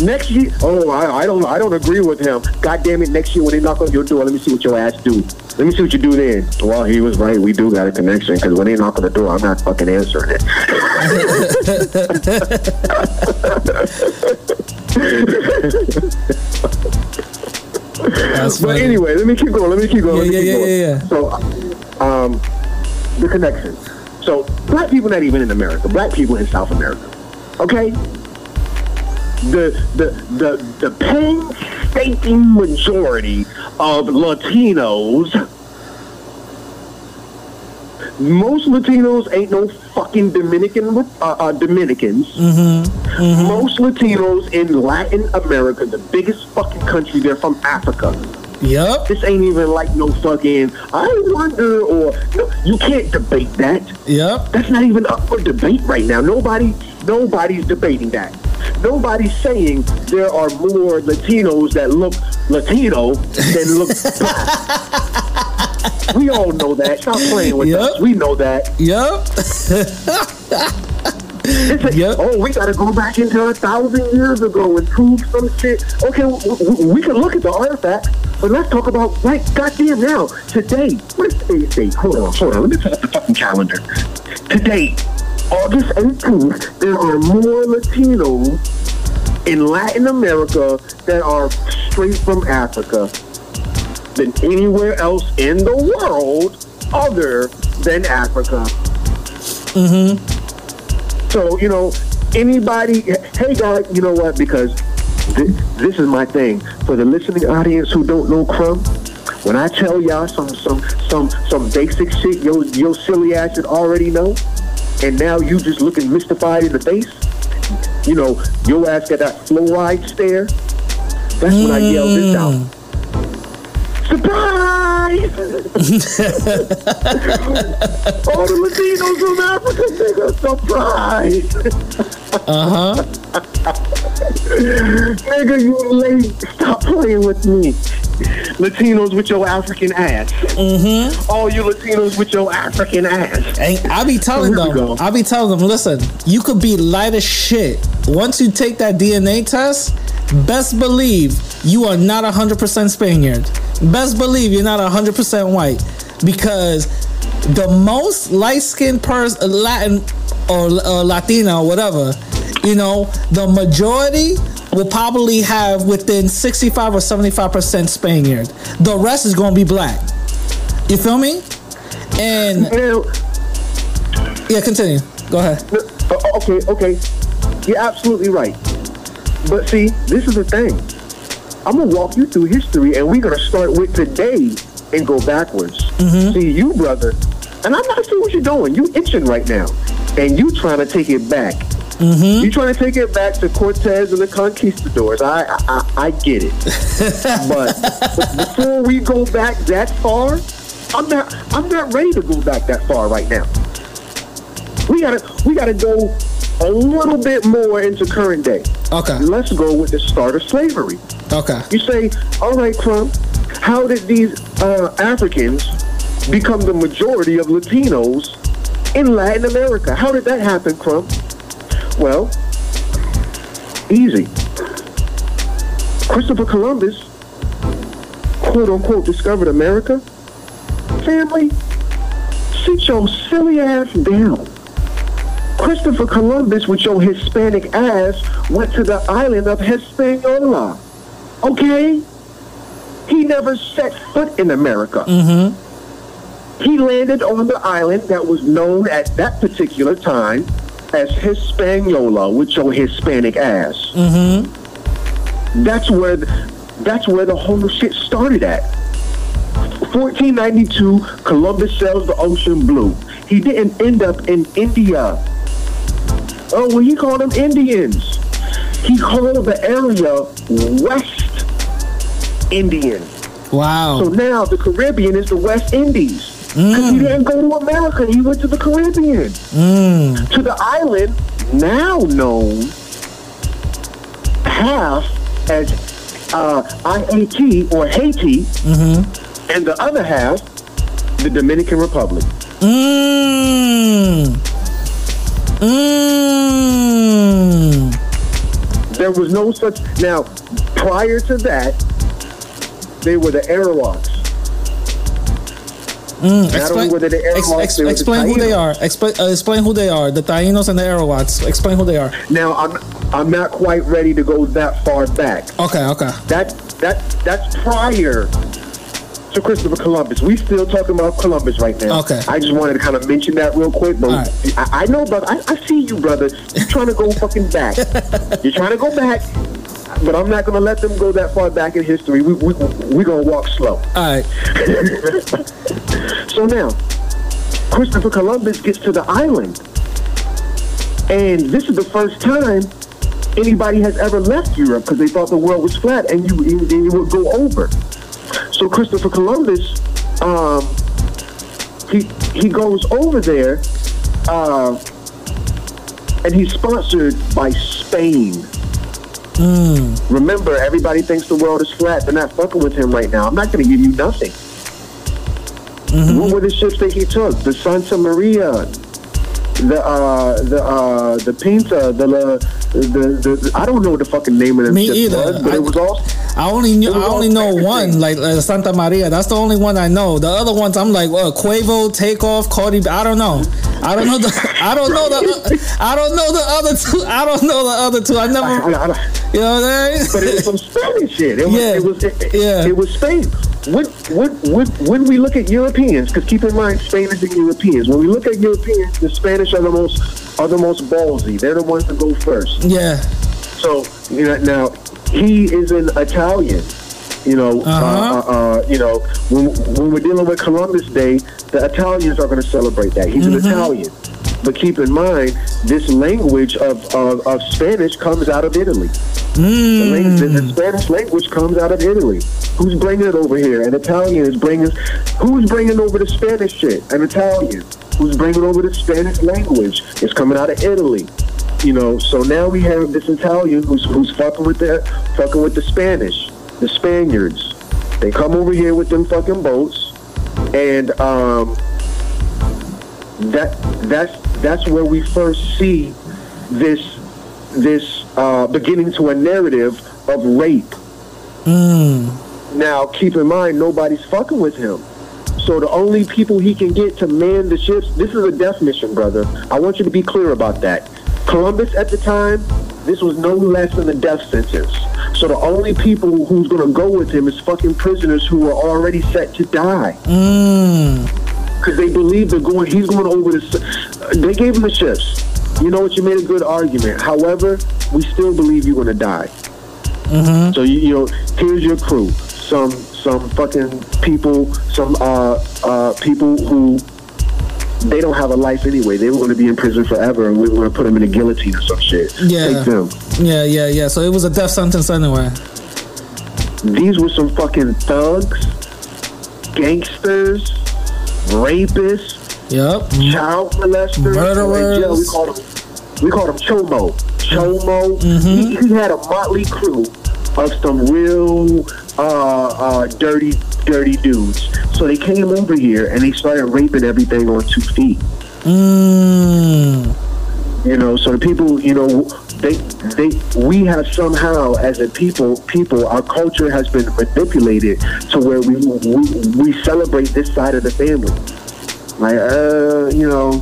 Next year, oh, I don't agree with him. God damn it! Next year when they knock on your door, let me see what your ass do. Let me see what you do then. Well, he was right. We do got a connection because when they knock on the door, I'm not fucking answering it. But anyway, let me keep going. So, the connections. So, black people not even in America. Black people in South America. Okay? The painstaking majority of Latinos, most Latinos ain't no fucking Dominicans. Mm-hmm. Mm-hmm. Most Latinos in Latin America, the biggest fucking country, they're from Africa. Yep. This ain't even like no fucking I wonder or no, you can't debate that. Yep. That's not even up for debate right now. Nobody's debating that. Nobody's saying there are more Latinos that look Latino than look black. We all know that. Stop playing with us. We know that. Yep. Oh, we gotta go back into 1,000 years ago and prove some shit. Okay, we can look at the artifact, but let's talk about right goddamn now. Today, what is today's date? Hold on. Let me put up the fucking calendar. Today, August 18th, there are more Latinos in Latin America that are straight from Africa than anywhere else in the world other than Africa. Mm-hmm. So, you know, anybody, hey guys, you know what? Because this is my thing. For the listening audience who don't know Crumb, when I tell y'all some basic shit, your silly ass should already know. And now you just looking mystified in the face. You know, your ass got that fluoride stare. That's when I yelled this out. Surprise! All the Latinos from Africa, nigga, surprise. Nigga, you late. Stop playing with me. Latinos with your African ass. Mm-hmm. All you Latinos with your African ass. And I be telling them, listen, you could be light as shit. Once you take that DNA test, best believe you are not 100% Spaniard. Best believe you're not 100% white, because the most light-skinned person, Latin or Latina or whatever, you know, the majority will probably have within 65 or 75% Spaniard. The rest is going to be black. You feel me? And yeah, continue. Go ahead. Okay. You're absolutely right. But see, this is the thing. I'm going to walk you through history, and we're going to start with today and go backwards. Mm-hmm. See, you, brother, and I'm not sure what you're doing. You itching right now, and you trying to take it back. Mm-hmm. You trying to take it back to Cortez and the Conquistadors. I get it. But before we go back that far, I'm not ready to go back that far right now. We gotta go a little bit more into current day. Okay. Let's go with the start of slavery. Okay. You say, all right, Crump, how did these Africans become the majority of Latinos in Latin America? How did that happen, Crump? Well, easy. Christopher Columbus, quote unquote, discovered America. Family, sit your silly ass down. Christopher Columbus with your Hispanic ass went to the island of Hispaniola. Okay? He never set foot in America. Mm-hmm. He landed on the island that was known at that particular time as Hispaniola with your Hispanic ass. Mm-hmm. That's where the whole shit started at. 1492, Columbus sails the ocean blue. He didn't end up in India. Oh, well, he called them Indians. He called the area West Indian. Wow. So now the Caribbean is the West Indies. Because he didn't go to America. He went to the Caribbean. Mm. To the island now known half as IAT or Haiti. Mm-hmm. And the other half, the Dominican Republic. Mmm. Mmm. There was no such. Now, prior to that, they were the Arawaks. Mm. Explain who they are. Explain who they are. The Taínos and the Arawaks. Explain who they are. Now, I'm not quite ready to go that far back. Okay. That's prior to Christopher Columbus. We still talking about Columbus right now. Okay. I just wanted to kind of mention that real quick, but right. I know, brother. I see you, brother. You're trying to go fucking back. You're trying to go back, but I'm not going to let them go that far back in history. We're going to walk slow. All right. So now, Christopher Columbus gets to the island, and this is the first time anybody has ever left Europe because they thought the world was flat, and you would go over. So Christopher Columbus, he goes over there, and he's sponsored by Spain. Mm. Remember, everybody thinks the world is flat. They're not fucking with him right now. I'm not going to give you nothing. Mm-hmm. What were the ships that he took? The Santa Maria, the Pinta, the I don't know the fucking name of them. Me ships either. Was, but it was all. I only know one, like Santa Maria. That's the only one I know. The other ones, I'm like, Quavo, Takeoff, Cardi. I don't know the other two. I never. You know what I mean? But it was some Spanish shit. It was Spain. When we look at Europeans, because keep in mind, Spanish and Europeans. When we look at Europeans, the Spanish are the most ballsy. They're the ones that go first. Yeah. So you know now. He is an Italian, you know. Uh-huh. When we're dealing with Columbus Day, the Italians are going to celebrate that. He's an Italian, but keep in mind this language of Spanish comes out of Italy. Mm. The Spanish language comes out of Italy. Who's bringing it over here? An Italian is bringing. Who's bringing over the Spanish shit? An Italian. Who's bringing over the Spanish language? It's coming out of Italy. You know, so now we have this Italian who's fucking with the Spanish, the Spaniards. They come over here with them fucking boats, and that's where we first see this beginning to a narrative of rape. Mm. Now, keep in mind, nobody's fucking with him. So the only people he can get to man the ships. This is a death mission, brother. I want you to be clear about that. Columbus at the time, this was no less than a death sentence. So the only people who's going to go with him is fucking prisoners who were already set to die. Because they believe he's going over the... They gave him the ships. You know what? You made a good argument. However, we still believe you're going to die. Mm-hmm. So, you know, here's your crew. Some fucking people, some people who... They don't have a life anyway. They were going to be in prison forever, and we were going to put them in a guillotine or some shit. Yeah. Take them. Yeah. So it was a death sentence anyway. These were some fucking thugs, gangsters, rapists, child molesters, murderers. We call them Chomo. Mm-hmm. He had a motley crew of some real dirty dudes. So they came over here and they started raping everything on 2 feet. Mm. You know, so the people, you know, we have somehow, as a people, our culture has been manipulated to where we celebrate this side of the family. Like, you know,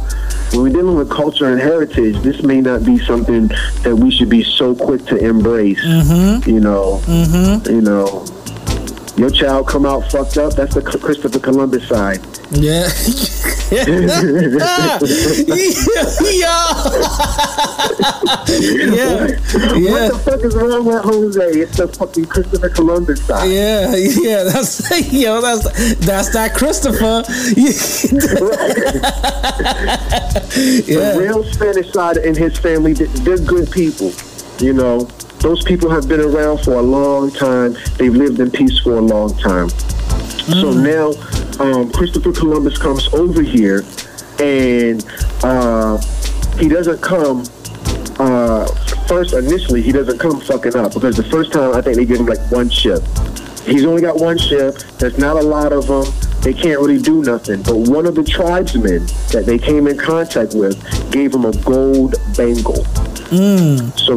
when we're dealing with culture and heritage, this may not be something that we should be so quick to embrace. Mm-hmm. You know, you know, your child come out fucked up. That's the Christopher Columbus side. Yeah. What the fuck is wrong with Jose? It's the fucking Christopher Columbus side. Yeah, yeah. That's that's that Christopher. The real Spanish side in his family, they're good people. You know, those people have been around for a long time. They've lived in peace for a long time. So now Christopher Columbus comes over here, and he doesn't come initially he doesn't come fucking up, because the first time I think they give him like one ship. He's only got one ship. There's not a lot of them. They can't really do nothing. But one of the tribesmen that they came in contact with gave him a gold bangle. Mm. So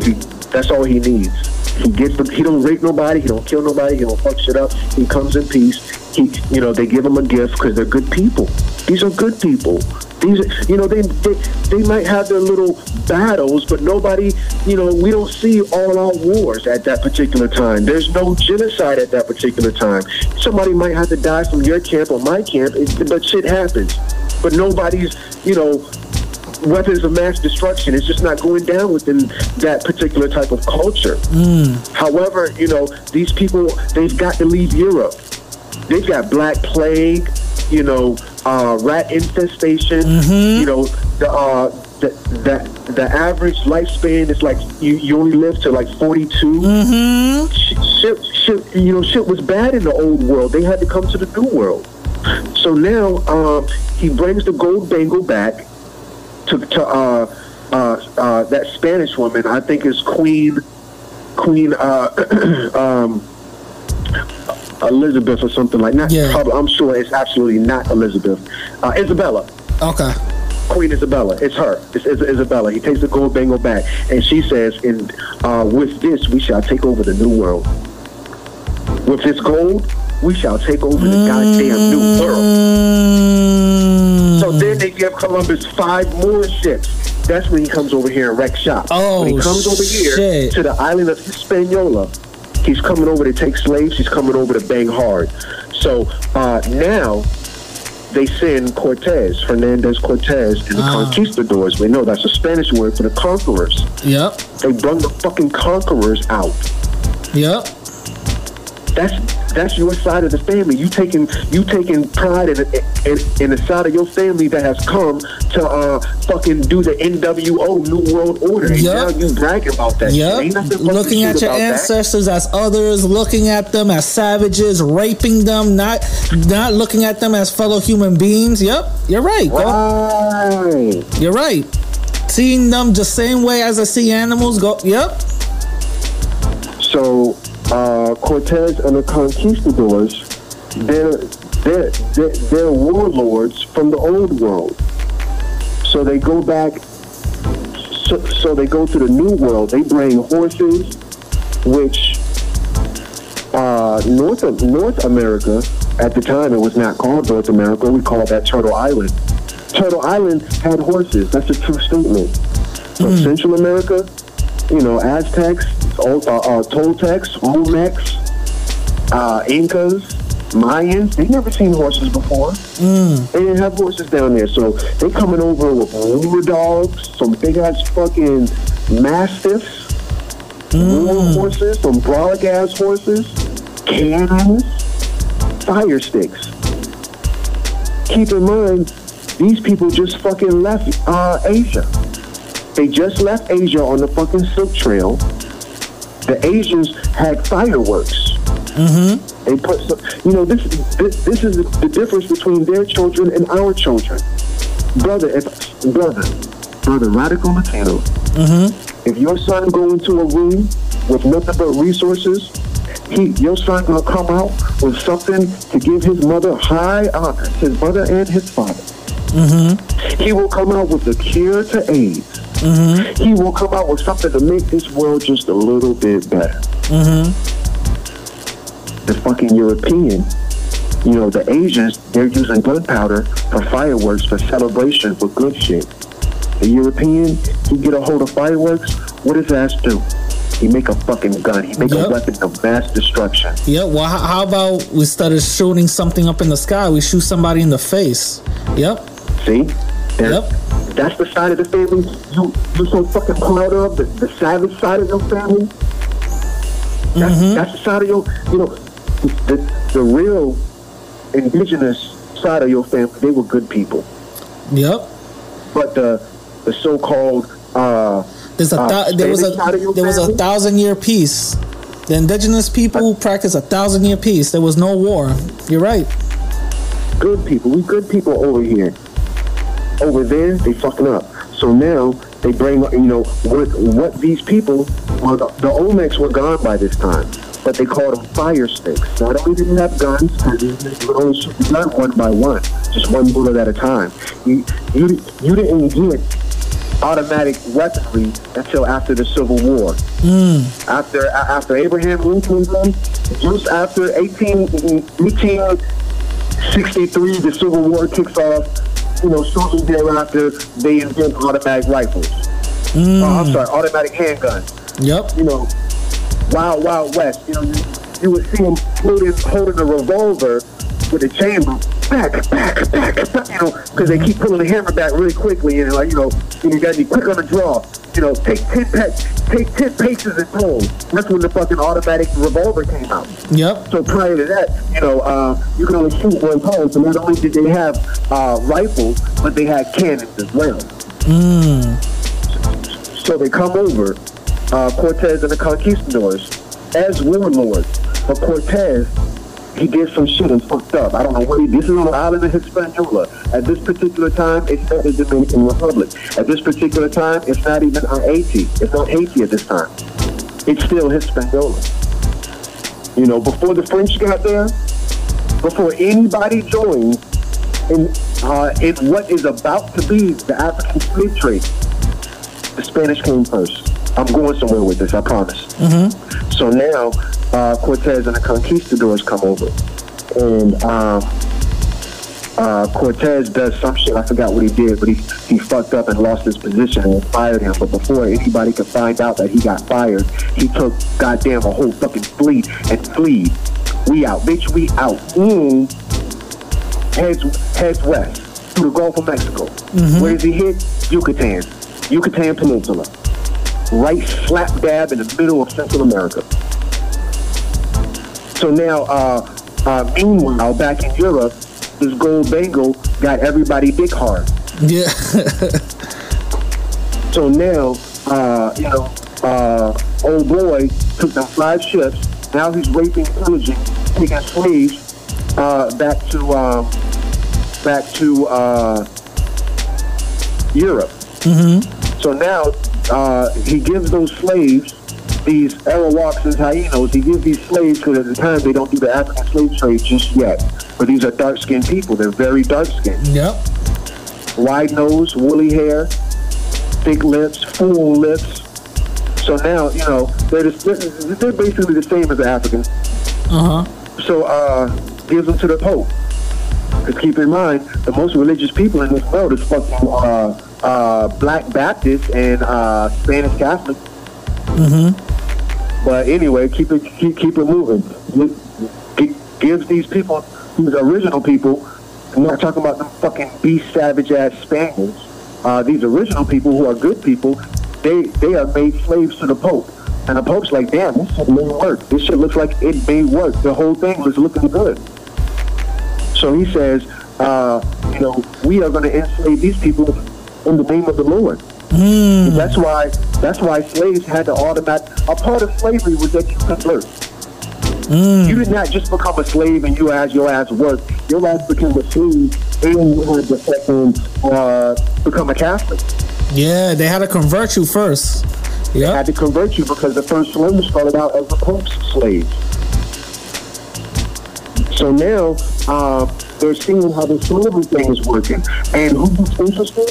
that's all he needs. He don't rape nobody. He don't kill nobody. He don't fuck shit up. He comes in peace. They give him a gift because they're good people. These are good people. They might have their little battles, but nobody, we don't see all our wars at that particular time. There's no genocide at that particular time. Somebody might have to die from your camp or my camp, but shit happens. But nobody's, weapons of mass destruction. It's just not going down within that particular type of culture. Mm. However, these people, they've got to leave Europe. They've got Black Plague, rat infestation. Mm-hmm. The average lifespan is like you only live to like 42. Mm-hmm. Shit was bad in the old world. They had to come to the new world. So now he brings the gold bangle back to that Spanish woman. I think is Queen Elizabeth or something like that. Yeah. I'm sure it's absolutely not Elizabeth. Isabella. Okay. Queen Isabella. It's her. It's Isabella. He takes the gold bangle back, and she says, "And with this, we shall take over the new world. With this gold, we shall take over the goddamn new world." So then they give Columbus 5 more ships. That's when he comes over here and wrecks shop. Oh, when he comes over here to the island of Hispaniola, he's coming over to take slaves. He's coming over to bang hard. So now they send Hernandez Cortez, and the conquistadors. We know that's a Spanish word for the conquerors. Yep. They brung the fucking conquerors out. Yep. That's your side of the family. You taking pride in the side of your family that has come to fucking do the NWO, New World Order. Yep. And now you bragging about that. Yep. Ain't nothing looking at your ancestors that. As others, looking at them as savages, raping them, not looking at them as fellow human beings. Yep, you're right. Right. Go. You're right. Seeing them the same way as I see animals. Go. Yep. So. Cortez and the conquistadors, they're warlords from the old world. So they go back. So they go to the new world. They bring horses, which North America at the time, it was not called North America. We called that Turtle Island. Turtle Island had horses. That's a true statement. From Central America, Aztecs, Toltecs, Olmecs, Incas, Mayans. They've never seen horses before. Mm. They didn't have horses down there. So they coming over with war dogs, some big-ass fucking mastiffs, war horses, some brolic-ass horses, cannons, fire sticks. Keep in mind, these people just fucking left Asia. They just left Asia on the fucking Silk Trail. The Asians had fireworks. Mm-hmm. They put some, you know, this is the difference between their children and our children. Brother, Radical Latino, mm-hmm. if your son go into a room with nothing but resources, your son gonna come out with something to give his mother high honor, his mother and his father. Mm-hmm. He will come out with a cure to AIDS. Mm-hmm. He will come out with something to make this world just a little bit better. Mm-hmm. The fucking European, you know, the Asians, they're using gunpowder for fireworks, for celebration, for good shit. The European, he get a hold of fireworks, what does ass do? He make a fucking gun. He make a weapon of mass destruction. Yeah, well, how about we started shooting something up in the sky, we shoot somebody in the face. Yep. See? That's the side of the family you're so fucking proud of, the savage side of your family. That's the side of your, you know, the real indigenous side of your family, they were good people. Yep. But the so-called... There was a 1,000-year peace. The indigenous people practiced a 1,000-year peace. There was no war. You're right. Good people. We good people over here. Over there, they fucking up. So now they bring, you know, what these people, well, the Olmecs were gone by this time, but they called them fire sticks. Not only didn't have guns, they would only shoot the gun one by one, just one bullet at a time. You didn't get automatic weaponry until after the Civil War. Mm. After Abraham Lincoln, just after 1863, the Civil War kicks off. You know, shortly thereafter, they invent automatic rifles. Automatic handguns. Yep. You know, Wild Wild West. You know, you would see them holding a revolver with a chamber back, you know, because they keep pulling the hammer back really quickly, and like, you know, you gotta be quick on the draw. You know, take 10 paces and pull. That's when the fucking automatic revolver came out. Yep. So prior to that, you know, you can only shoot one time. So not only did they have rifles, but they had cannons as well. So they come over, Cortez and the conquistadors, as warlords. But Cortez, he did some shit and fucked up. I don't know what he did. This is on the island of Hispaniola. At this particular time, it's not the Dominican Republic. At this particular time, it's not even on Haiti. It's not Haiti at this time. It's still Hispaniola. You know, before the French got there, before anybody joined in what is about to be the African slave trade, the Spanish came first. I'm going somewhere with this, I promise. Mm-hmm. So now, Cortez and the conquistadors come over, and Cortez does some shit. I forgot what he did, but he fucked up and lost his position and fired him. But before anybody could find out that he got fired, he took goddamn a whole fucking fleet and fleed. We out, bitch. We out. Heads west through the Gulf of Mexico. Mm-hmm. Where does he hit? Yucatan Peninsula. Right slap dab in the middle of Central America. So now, meanwhile, back in Europe, this gold bangle got everybody dick hard. Yeah. So now, old boy took the 5 ships. Now he's raping, pillaging, taking slaves back to Europe. Mm-hmm. So now, he gives those slaves, these Arawaks and Taínos, he gives these slaves, because at the time they don't do the African slave trade just yet. But these are dark-skinned people. They're very dark-skinned. Yep. Wide nose, woolly hair, thick lips, full lips. So now, you know, they're basically the same as the Africans. Uh-huh. So, gives them to the Pope. Because keep in mind, the most religious people in this world is fucking, Black Baptists and Spanish Catholics. Mm-hmm. But anyway, keep it moving. It gives these people, these original people, I'm not talking about them fucking beast savage ass Spaniards. These original people who are good people, they are made slaves to the Pope, and the Pope's like, damn, this shit may work. This shit looks like it may work. The whole thing was looking good. So he says, we are going to enslave these people in the name of the Lord. Mm. That's why slaves had to automatic. A part of slavery was that you convert. You did not just become a slave and your ass worked. Your ass became a slave and you had to become a Catholic. Yeah, they had to convert you first. They had to convert you because the first slaves started out as the Pope's slaves. So now they're seeing how the slavery thing is working. And who's interested?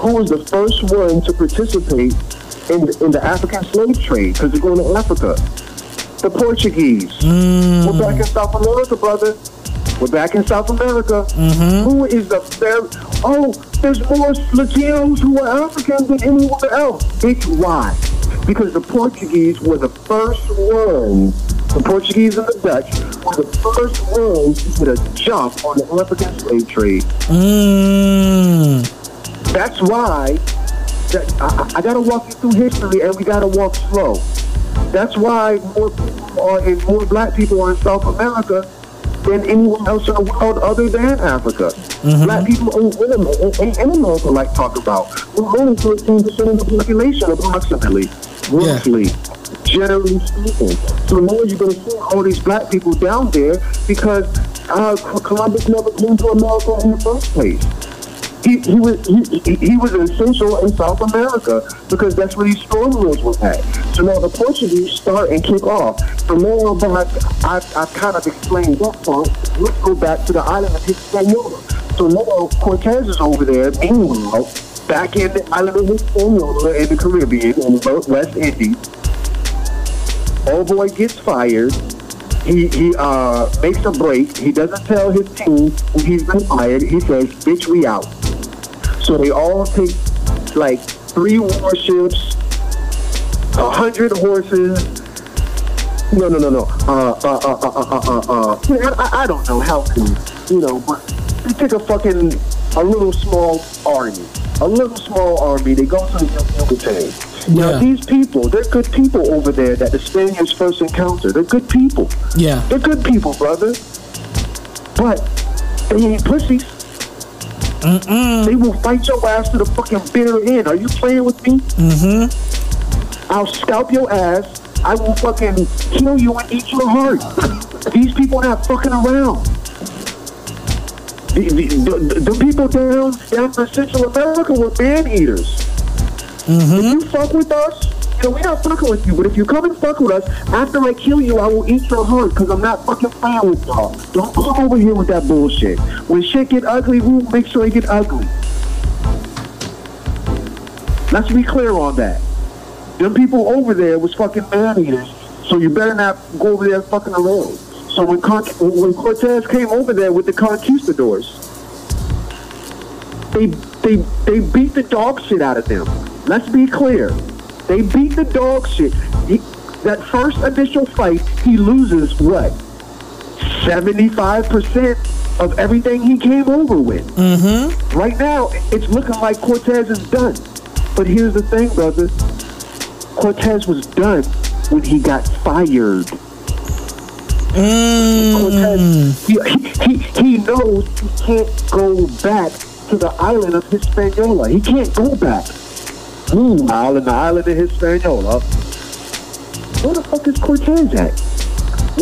Who was the first one to participate in the African slave trade? Because they're going to Africa. The Portuguese. We're back in South America, brother. We're back in South America. Mm-hmm. Who is the very... Oh, there's more Latinos who are African than anyone else. Bitch, why? Because the Portuguese were the first ones. The Portuguese and the Dutch were the first ones to jump on the African slave trade. That's why I gotta walk you through history, and we gotta walk slow. That's why more black people are in South America than anyone else in the world other than Africa. Mm-hmm. Black people ain't in America like talk about. We're only 13% of the population approximately, roughly. Yeah. Generally speaking. So now you're going to see all these black people down there because Columbus never came to America in the first place. He was essential in South America because that's where these storm roads were at. So now the Portuguese start and kick off. From now on back, I've kind of explained that part. Let's go back to the island of Hispaniola. So now Cortez is over there, meanwhile, back in the island of Hispaniola in the Caribbean, in the West Indies. Old boy gets fired. He makes a break. He doesn't tell his team he's been fired. He says, "Bitch, we out." So they all take like 3 warships, 100 horses. No. I don't know how to, but they take a little small army. They go to the military. Yeah. Now, these people, they're good people over there that the Spaniards first encountered. They're good people. Yeah. They're good people, brother. But they ain't pussies. Mm-mm. They will fight your ass to the fucking bitter end. Are you playing with me? Mm-hmm. I'll scalp your ass. I will fucking kill you and eat your heart. These people are not fucking around. The people down in Central America were man-eaters. Mm-hmm. If you fuck with us, we're not fucking with you, but if you come and fuck with us, after I kill you, I will eat your heart, because I'm not fucking playing with y'all. Don't come over here with that bullshit. When shit get ugly, we'll make sure it get ugly. Let's be clear on that. Them people over there was fucking man-eaters, so you better not go over there fucking alone. So when Cortez came over there with the conquistadors, they beat the dog shit out of them. Let's be clear. They beat the dog shit. That first initial fight, he loses what? 75% of everything he came over with. Mm-hmm. Right now, it's looking like Cortez is done. But here's the thing, brother. Cortez was done when he got fired. Cortez, he knows he can't go back to the island of Hispaniola. He can't go back. Meanwhile, in the island of Hispaniola, where the fuck is Cortez at?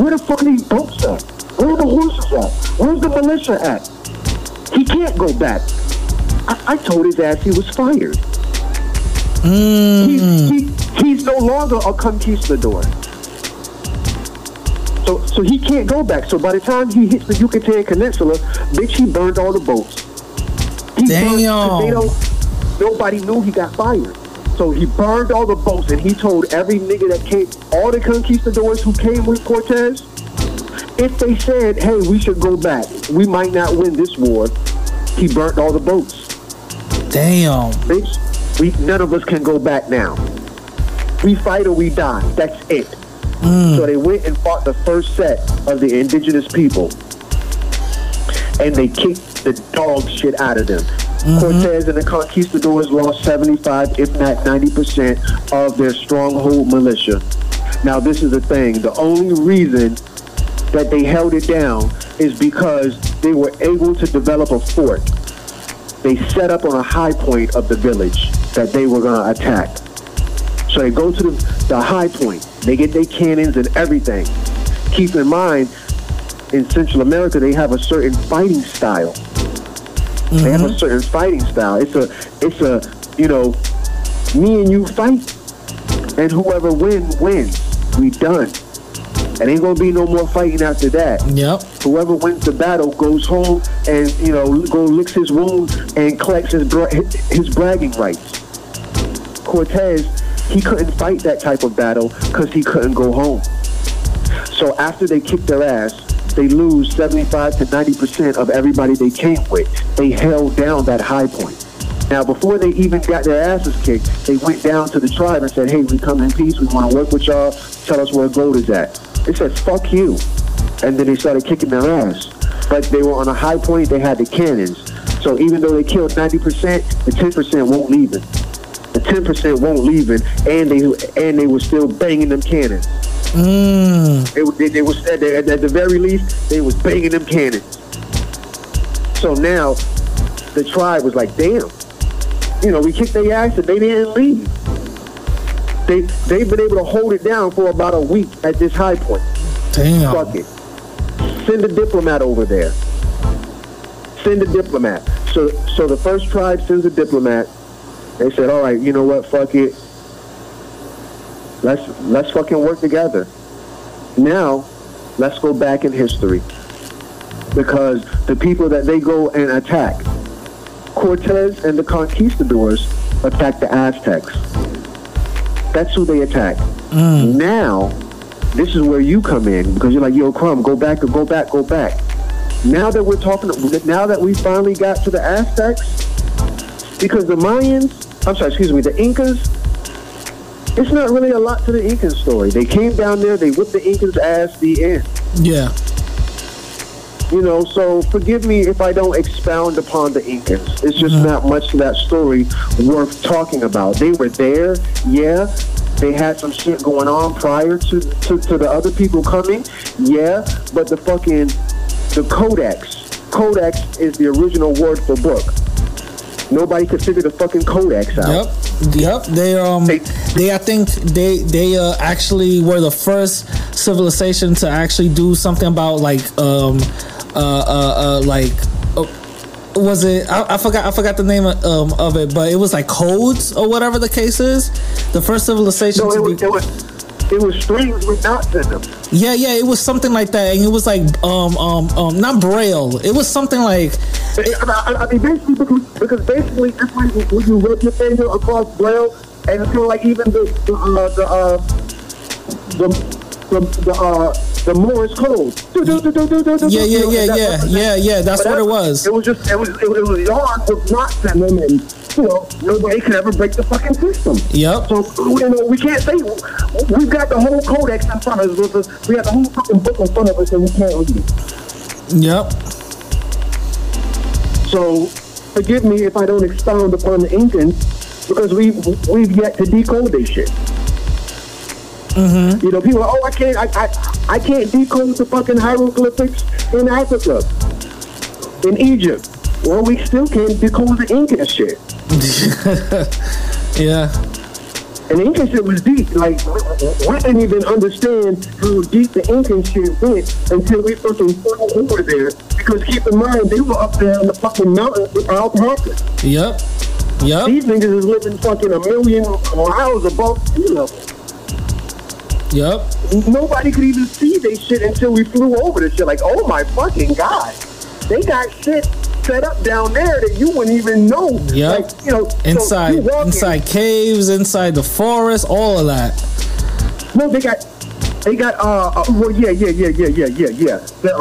Where the fuck are these boats at? Where are the horses at? Where's the militia at? He can't go back. I told his ass he was fired. He's no longer a conquistador. So he can't go back. So by the time he hits the Yucatan Peninsula, bitch, he burned all the boats. Damn. Nobody knew he got fired. So he burned all the boats, and he told every nigga that came, all the conquistadors who came with Cortez, if they said, hey, we should go back, we might not win this war, he burnt all the boats. Damn. Bitch, none of us can go back now. We fight or we die. That's it. So they went and fought the first set of the indigenous people. And they kicked the dog shit out of them. Mm-hmm. Cortez and the conquistadors lost 75, if not 90%, of their stronghold militia. Now, this is the thing. The only reason that they held it down is because they were able to develop a fort. They set up on a high point of the village that they were going to attack. So they go to the high point. They get their cannons and everything. keep in mind, in Central America, they have a certain fighting style. Mm-hmm. They have a certain fighting style. It's a, you know, me and you fight, and whoever wins. We done. And ain't gonna be no more fighting after that. Yep. Whoever wins the battle goes home and, you know, go licks his wounds and collects his bragging rights. Cortez, he couldn't fight that type of battle because he couldn't go home. So after they kick their ass, they lose 75 to 90% of everybody they came with. They held down that high point. Now, before they even got their asses kicked, they went down to the tribe and said, hey, we come in peace. We want to work with y'all. Tell us where gold is at. They said, fuck you. And then they started kicking their ass. But they were on a high point. They had the cannons. So even though they killed 90%, the 10% won't leave it. The 10% won't leave it. And they were still banging them cannons. Mm. They were, at the very least, they was banging them cannons. So now the tribe was like, damn. You know, we kicked their ass and they didn't leave. They've been able to hold it down for about a week at this high point. Damn. Fuck it. Send a diplomat over there. Send a diplomat. So the first tribe sends a diplomat. They said, all right, you know what, fuck it. Let's fucking work together. Now, let's go back in history. Because the people that they go and attack, Cortez and the conquistadors attacked the Aztecs. That's who they attacked. Mm. Now, this is where you come in, because you're like, yo, Crumb, go back. Now that we're talking, now that we finally got to the Aztecs, because the Incas, it's not really a lot to the Incan story. They came down there, they whipped the Incans' ass, the end. Yeah. You know, so forgive me if I don't expound upon the Incans. It's just not much of that story worth talking about. They were there, yeah. They had some shit going on prior to the other people coming, yeah. But the Codex. Codex is the original word for book. Nobody could figure the fucking Codex out. Yep. They actually were the first civilization to actually do something about was it? I forgot the name of it, but it was like codes or whatever the case is. The first civilization. It was strings with knots in them. Yeah, it was something like that, and it was like not Braille. It was something like. Basically, it's like when you rub your finger across Braille, and it's kind of like even the Morse code. Yeah. That's what it was. It was yarn with knots in them, and you know nobody could ever break the fucking system. Yep. So you know we can't say we've got the whole codex in front of us. We have the whole fucking book in front of us, and we can't read it. Yep. So forgive me if I don't expound upon the Incans, because we've yet to decode this shit. Mm-hmm. You know, people are, oh, I can't decode the fucking hieroglyphics in Africa, in Egypt. Well, we still can't decode the Inca shit. Yeah. And the Inca shit was deep. Like, we didn't even understand how deep the Inca shit went until we fucking fell over there. Because keep in mind, they were up there on the fucking mountain with alpacas. Yep. These niggas is living fucking 1,000,000 miles above sea level. Yep. Nobody could even see they shit until we flew over this shit. Like, oh my fucking God. They got shit set up down there that you wouldn't even know. Yep. Like, you know, inside caves, inside the forest, all of that. No, they got there are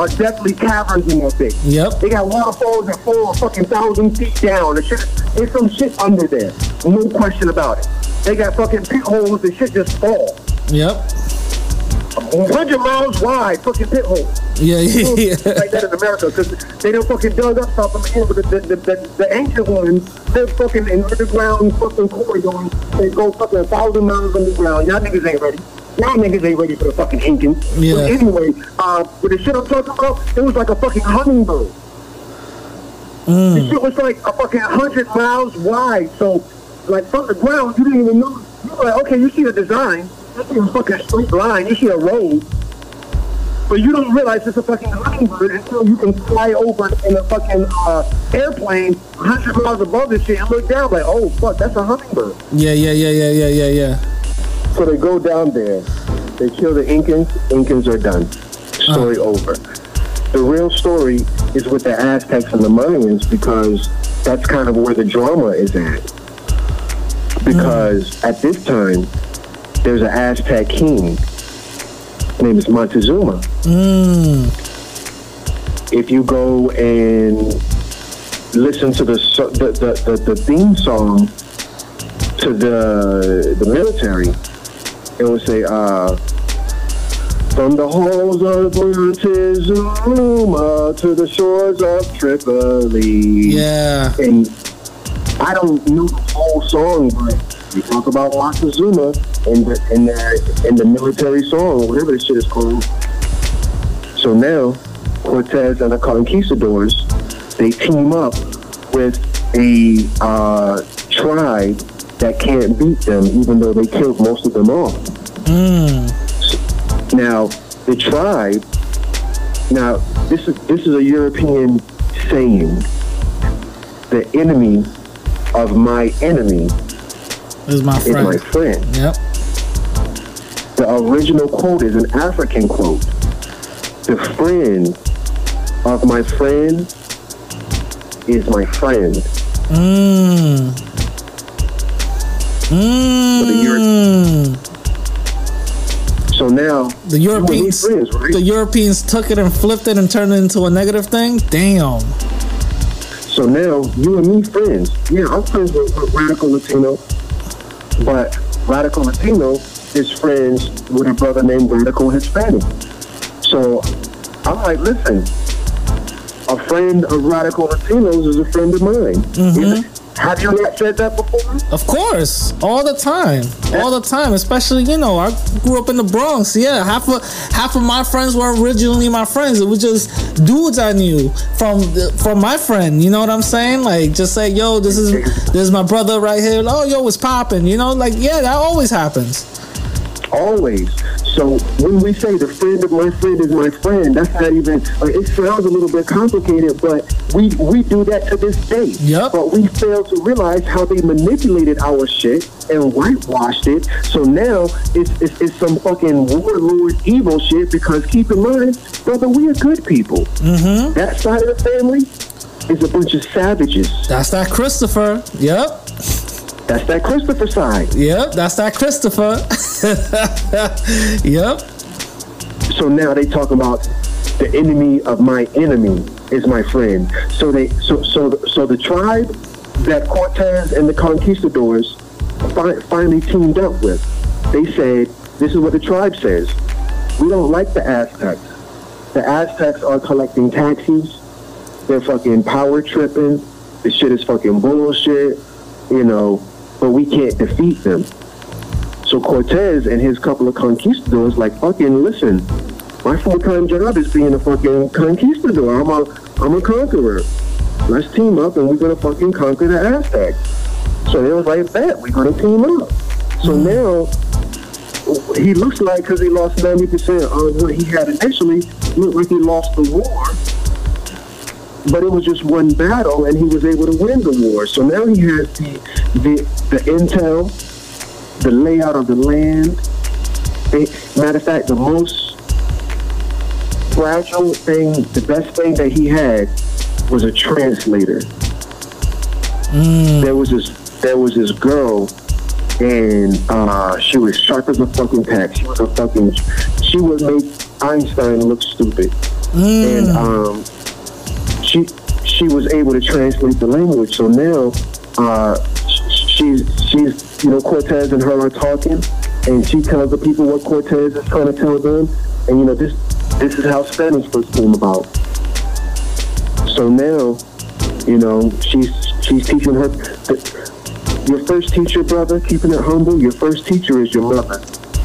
definitely caverns in that bitch. Yep. They got waterfalls that fall fucking 1,000 feet down. There's some shit under there. No question about it. They got fucking pit holes and shit just fall. Yep. 100 miles wide fucking pit hole. Yeah. Like that in America, because they don't fucking dug up South America. The ancient ones, they're fucking in underground fucking corridors. They go fucking 1,000 miles underground. Y'all niggas ain't ready. Y'all niggas ain't ready for the fucking Incans. Yeah. But anyway, with the shit I'm talking about, it was like a fucking hummingbird. Mm. The shit was like a fucking 100 miles wide. So, like from the ground, you didn't even know. You were like, okay, you see the design. You see a fucking straight line. You see a road. But you don't realize it's a fucking hummingbird until you can fly over in a fucking airplane 100 miles above this shit and look down like, oh, fuck, that's a hummingbird. Yeah. So they go down there. They kill the Incans. Incans are done. Story over. The real story is with the Aztecs and the Mayans because that's kind of where the drama is at. Because at this time, there's an Aztec king. His name is Montezuma. If you go and listen to the theme song to the military, it will say, from the halls of Montezuma to the shores of Tripoli. Yeah. And I don't know the whole song, but you talk about Montezuma in the military song, whatever this shit is called. So now, Cortez and the conquistadors, they team up with a tribe that can't beat them, even though they killed most of them off. Now, the tribe. Now, this is a European saying. The enemy of my enemy is my friend. Yep. The original quote is an African quote. The friend of my friend is my friend. So now the Europeans took it and flipped it and turned it into a negative thing. Damn. So now, you and me friends. Yeah, I'm friends with Radical Latino. But Radical Latino is friends with a brother named Radical Hispanic. So I'm like, listen, a friend of Radical Latinos is a friend of mine. Have you not said that before? Of course. All the time. All the time. Especially, you know, I grew up in the Bronx. Yeah, half of my friends were originally my friends. It was just dudes I knew from my friend. You know what I'm saying? Like, just say, yo, this is my brother right here. Oh, yo, what's popping? You know, like, yeah, that always happens. Always. So when we say the friend of my friend is my friend, that's not even, it sounds a little bit complicated, but we do that to this day. Yep. But we fail to realize how they manipulated our shit and whitewashed it. So now it's some fucking warlord evil shit, because keep in mind, brother, we are good people. That side of the family is a bunch of savages. That's that Christopher. Yep. That's that Christopher side. Yep, that's that Christopher. Yep. So now they talk about the enemy of my enemy is my friend. So they so the tribe that Cortez and the conquistadors finally teamed up with, they said, this is what the tribe says. We don't like the Aztecs. The Aztecs are collecting taxes. They're fucking power tripping. This shit is fucking bullshit. You know, but we can't defeat them. So Cortez and his couple of conquistadors like, fucking listen, my full-time job is being a fucking conquistador. I'm a conqueror. Let's team up and we're gonna fucking conquer the Aztecs. So they was like, bet, we're gonna team up. So now he looks like, because he lost 90% of what he had initially, looked like he lost the war. But it was just one battle, and he was able to win the war. So now he has the intel, the layout of the land. Matter of fact, the most fragile thing, the best thing that he had was a translator. There was this girl, and she was sharp as a fucking tack. She would make Einstein look stupid. And She was able to translate the language. So now she's you know, Cortez and her are talking, and she tells the people what Cortez is trying to tell them, and you know, this is how Spanish first came about. So now, you know, she's teaching her your first teacher, brother, keeping it humble, your first teacher is your mother.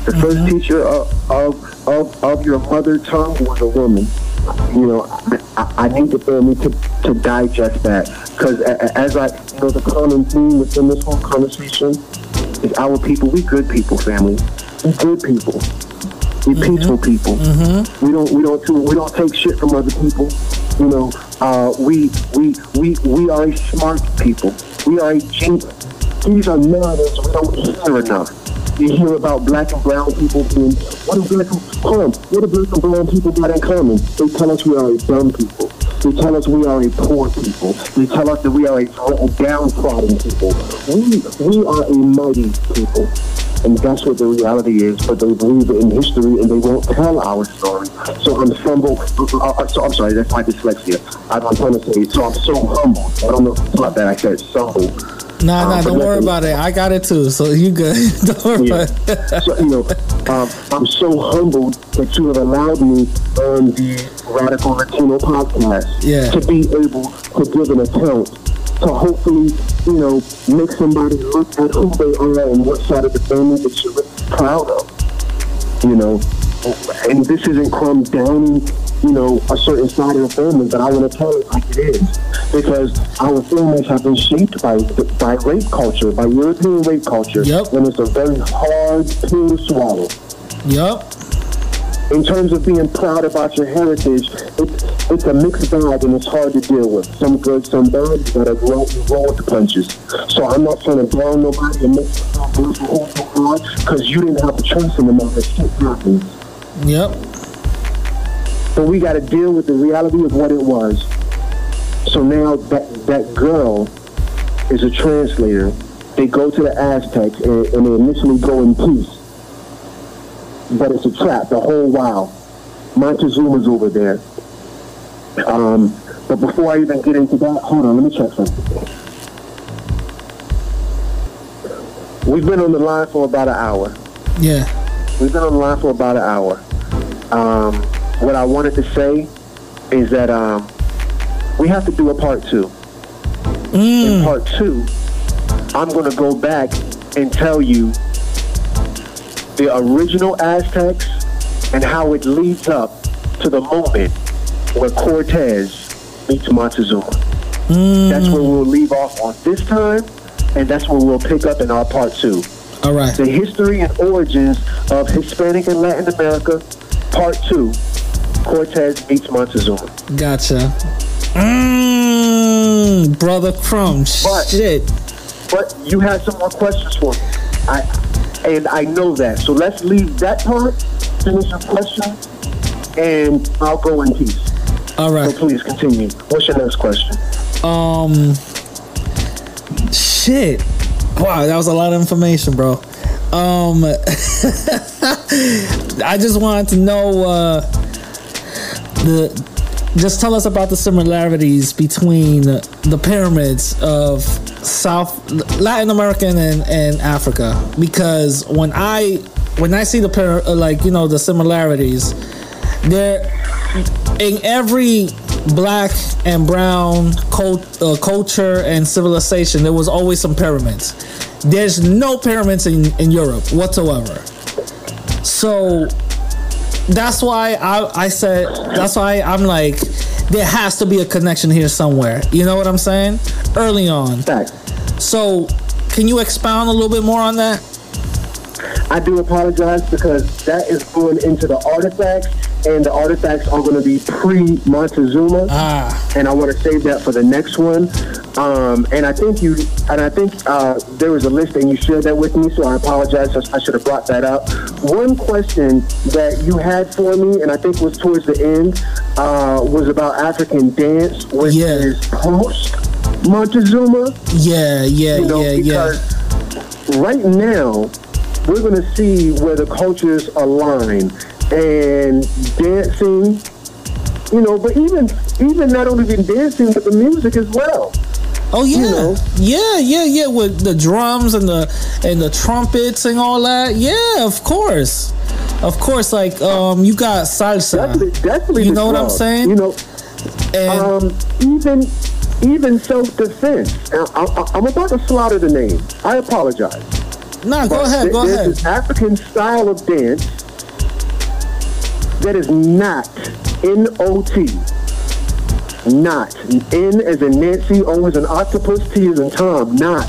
The first teacher of your mother tongue was a woman. You know, I need the family to digest that, because as I, you know, the common theme within this whole conversation is our people, we good people, family. We good people. We peaceful people. We don't take shit from other people. You know, we are a smart people. We are a genius. These are narratives we don't hear enough. You hear about black and brown people being, what do black and brown people got in common? They tell us we are a dumb people. They tell us we are a poor people. They tell us that we are a downtrodden people. We are a mighty people. And that's what the reality is, but they believe it in history and they won't tell our story. So I'm humble. So I'm sorry, that's my dyslexia. I'm trying to say, so I'm so humble. I don't know if it's not that I said humble. Nah, don't worry about it. I got it too, so you good. Don't worry about it. So, I'm so humbled that you have allowed me on the Radical Latino podcast to be able to give an account, to hopefully, make somebody look at who they are and what side of the family that you're proud of, And this isn't crumb down, a certain side of the family, but I want to tell it like it is. Because our families have been shaped by rape culture, by European rape culture. Yep. And it's a very hard pill to swallow. Yep. In terms of being proud about your heritage, it's a mixed bag and it's hard to deal with. Some good, some bad, you gotta roll with the punches. So I'm not trying to down nobody and make myself feel so hard because you didn't have a choice in the matter. Shit happens. Yep. But we got to deal with the reality of what it was. So now that girl is a translator. They go to the Aztecs and they initially go in peace. But it's a trap the whole while. Montezuma's over there. But before I even get into that, hold on, let me check something. We've been on the line for about an hour. Yeah. We've been on the line for about an hour. What I wanted to say is that we have to do a part two. In part two, I'm going to go back and tell you the original Aztecs and how it leads up to the moment where Cortez meets Montezuma. That's where we'll leave off on this time, and that's where we'll pick up in our part two. All right. The history and origins of Hispanic and Latin America, part two, Cortez meets Montezuma. Gotcha. Brother Crumb, shit. But you had some more questions for me. I know that. So let's leave that part, finish your question, and I'll go in peace. All right. So please continue. What's your next question? Shit. Wow, that was a lot of information, bro. I just wanted to know just tell us about the similarities between the pyramids of South Latin American and Africa, because when I see the similarities there in every black and brown culture and civilization, there was always some pyramids. There's no pyramids in Europe whatsoever. So that's why I said, that's why I'm like, there has to be a connection here somewhere. You know what I'm saying? Early on. So can you expound a little bit more on that? I do apologize because that is going into the artifacts, and the artifacts are going to be pre-Montezuma. And I want to save that for the next one. And I think there was a list and you shared that with me, so I apologize. I should have brought that up. One question that you had for me, and I think was towards the end, was about African dance, which is post-Montezuma. Because right now, we're going to see where the cultures align. And dancing, but even not only in dancing, but the music as well. Oh yeah, yeah, with the drums and the trumpets and all that. Yeah, of course. Like you got salsa. Definitely you know what I'm saying. And even self-defense. I'm about to slaughter the name. I apologize. Nah, go ahead. This African style of dance that is not N-O-T. Not. N as in Nancy, O as in octopus, T as in Tom. Not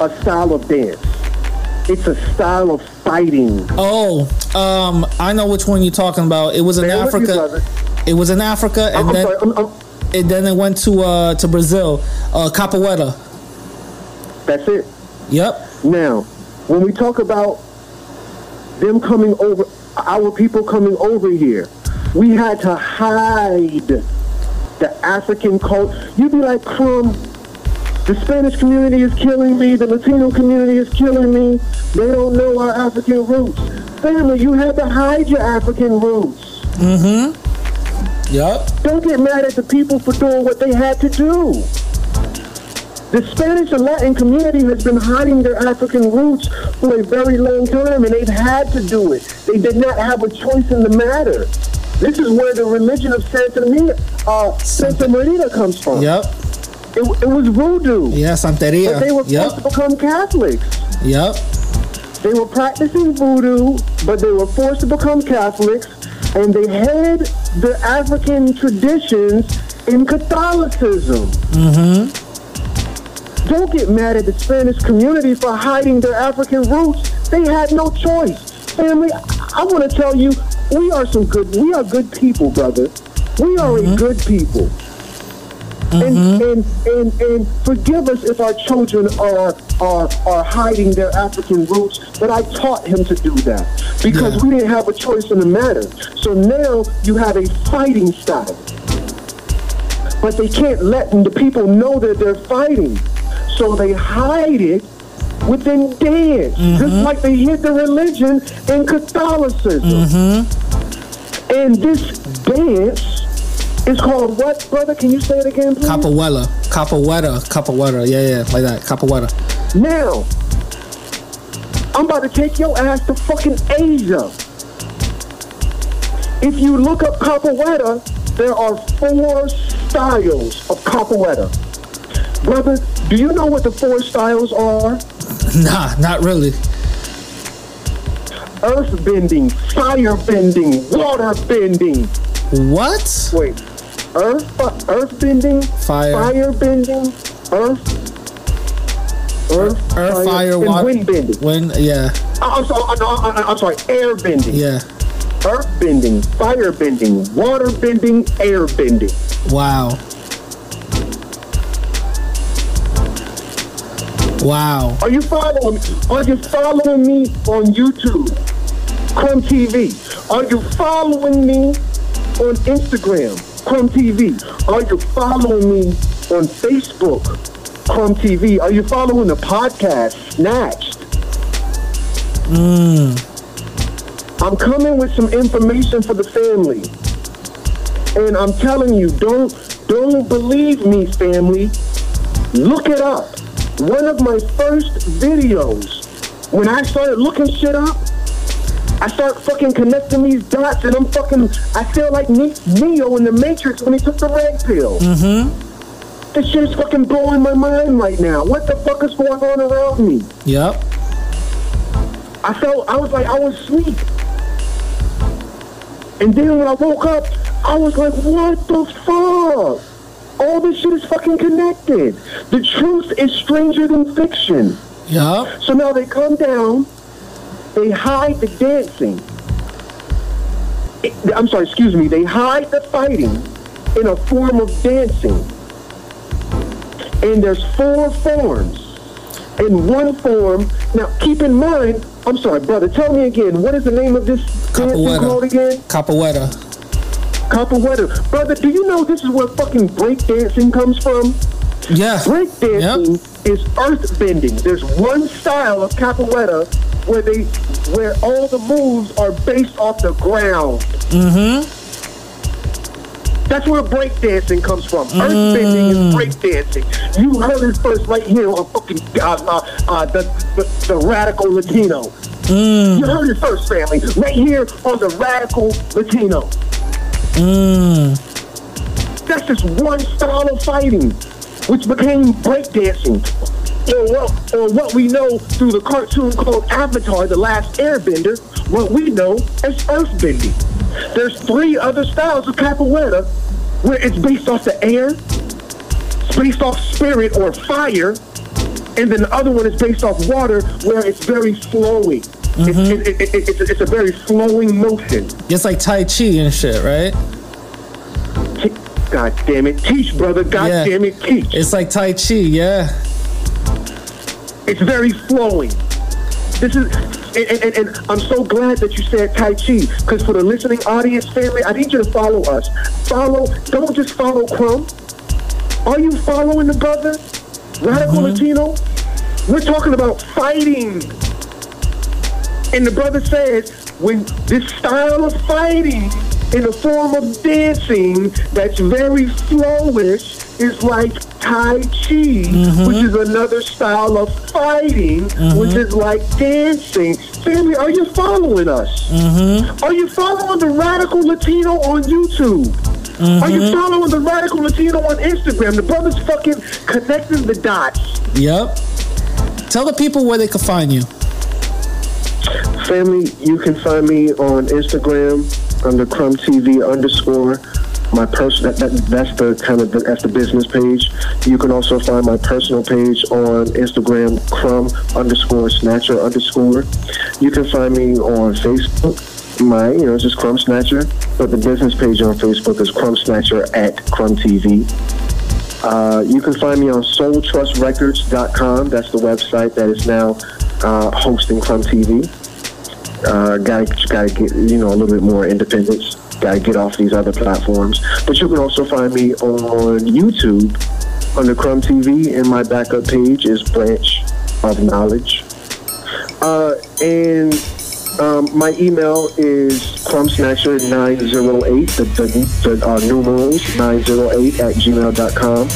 a style of dance. It's a style of fighting. Oh, I know which one you're talking about. It was in Africa. It was in Africa, and then it went to Brazil. Capoeira. That's it. Yep. Now, when we talk about them coming over, our people coming over here, we had to hide the African culture. You'd be like, the Spanish community is killing me. The Latino community is killing me. They don't know our African roots. Family, you had to hide your African roots. Mm-hmm. Yep. Don't get mad at the people for doing what they had to do. The Spanish and Latin community has been hiding their African roots for a very long time, and they've had to do it. They did not have a choice in the matter. This is where the religion of Santa Marina comes from. Yep. It was voodoo. Yeah, Santeria. But they were forced to become Catholics. Yep. They were practicing voodoo, but they were forced to become Catholics, and they hid the African traditions in Catholicism. Mm-hmm. Don't get mad at the Spanish community for hiding their African roots. They had no choice. Family, I want to tell you, we are good people, brother. We are a good people. And forgive us if our children are hiding their African roots, but I taught him to do that because we didn't have a choice in the matter. So now you have a fighting style. But they can't let the people know that they're fighting. So they hide it within dance, just like they hid the religion in Catholicism. And this dance is called what, brother? Can you say it again, please? Capoeira. Yeah, like that, capoeira. Now, I'm about to take your ass to fucking Asia. If you look up capoeira, there are 4 styles of capoeira. Brother, do you know what the 4 styles are? Nah, not really. Earth bending, fire bending, water bending. What? Wait, earth bending, fire bending, earth, fire, water, wind bending. I'm sorry, air bending. Yeah. Earth bending, fire bending, water bending, air bending. Wow. Wow. Are you following me? Are you following me on YouTube? Crumb TV. Are you following me on Instagram? Crumb TV. Are you following me on Facebook? Crumb TV. Are you following the podcast, Snatched? I'm coming with some information for the family. And I'm telling you, don't believe me, family. Look it up. One of my first videos, when I started looking shit up, I start fucking connecting these dots, and I feel like Neo in the Matrix when he took the red pill. This shit is fucking blowing my mind right now. What the fuck is going on around me? Yep. I was like, I was asleep. And then when I woke up, I was like, what the fuck? All this shit is fucking connected. The truth is stranger than fiction. Yeah. So now they come down, they hide the dancing. They hide the fighting in a form of dancing. And there's 4 forms. In one form, now keep in mind, I'm sorry, brother, tell me again, what is the name of this dancing called again? Capoeira. Capoeira. Brother, do you know this is where fucking breakdancing comes from? Yeah. Breakdancing is earthbending. There's one style of capoeira where all the moves are based off the ground. That's where breakdancing comes from. Earthbending is breakdancing. You heard it first right here on fucking the Radical Latino. You heard it first, family. Right here on the Radical Latino. That's just one style of fighting, which became breakdancing, or what we know through the cartoon called Avatar: The Last Airbender, what we know as earthbending. There's 3 other styles of capoeira where it's based off the air, it's based off spirit or fire, and then the other one is based off water where it's very flowy. It's a very slowing motion. It's like Tai Chi and shit, right? God damn it, teach, brother. God damn it, teach. It's like Tai Chi, yeah. It's very flowing. This is, and I'm so glad that you said Tai Chi, because for the listening audience, family, I need you to follow us. Don't just follow Crumb. Are you following the brother? Radical Latino? We're talking about fighting. And the brother says, when this style of fighting in the form of dancing that's very flowish is like Tai Chi, which is another style of fighting, which is like dancing. Family, are you following us? Are you following the Radical Latino on YouTube? Are you following the Radical Latino on Instagram? The brother's fucking connecting the dots. Yep. Tell the people where they can find you. Family, you can find me on Instagram under CrumbTV_. My personal, that's the business page. You can also find my personal page on Instagram, Crumb_Snatcher_. You can find me on Facebook. It's just Crumb Snatcher, but the business page on Facebook is Crumb Snatcher at CrumbTV. You can find me on SoulTrustRecords.com. That's the website that is now hosting Crumb TV. Gotta get a little bit more independence. Gotta get off these other platforms. But you can also find me on YouTube under Crumb TV, and my backup page is Branch of Knowledge. My email is crumbsnatcher908, the numerals 908 at gmail.com.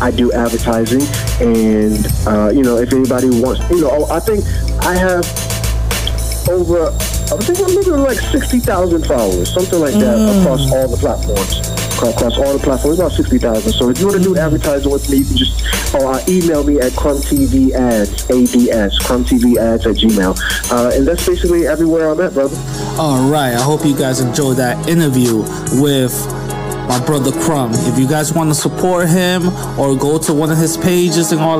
I do advertising, and if anybody wants, I think I have I'm looking at like 60,000 followers, something like that, across all the platforms. About 60,000. So if you want to do advertising with me, you can just email me at crumbtvads@gmail.com. And that's basically everywhere I'm at, brother. All right. I hope you guys enjoyed that interview with my brother Crumb. If you guys want to support him or go to one of his pages and all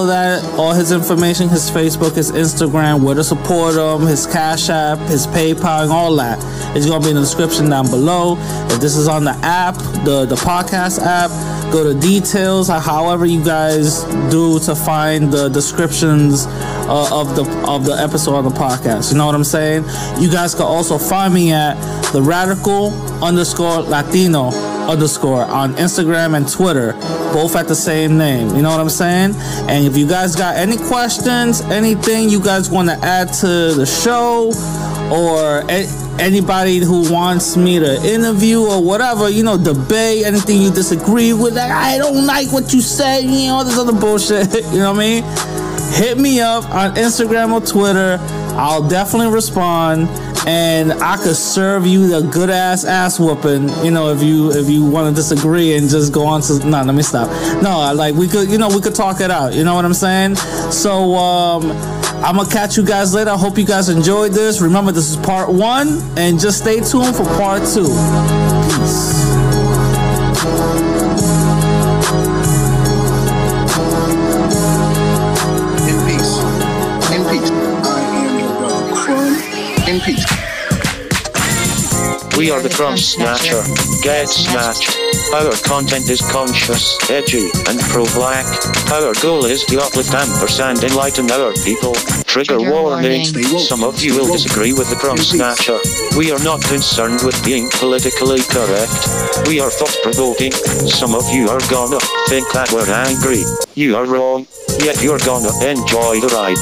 of that, all his information, his Facebook, his Instagram, where to support him, his Cash App, his PayPal, and all that, it's going to be in the description down below. If this is on the app, the podcast app, go to details, or however you guys do to find the descriptions of the episode on the podcast. You know what I'm saying? You guys can also find me at the Radical_Latino_ on Instagram and Twitter, both at the same name. You know what I'm saying? And if you guys got any questions, anything you guys want to add to the show, or anybody who wants me to interview or whatever, debate, anything you disagree with, like, I don't like what you said, all this other bullshit, you know what I mean? Hit me up on Instagram or Twitter. I'll definitely respond, and I could serve you the good ass whooping, if you want to disagree and just go on to let me stop. No, like we could talk it out. You know what I'm saying? So I'm gonna catch you guys later. I hope you guys enjoyed this. Remember, this is part 1, and just stay tuned for part 2. Peace. We are the Crumb Snatcher. Get snatched. Our content is conscious, edgy, and pro-black. Our goal is to uplift and enlighten our people. Trigger warning. Some of you will disagree with the Crumb Snatcher. We are not concerned with being politically correct. We are thought-provoking. Some of you are gonna think that we're angry. You are wrong. Yet you're gonna enjoy the ride.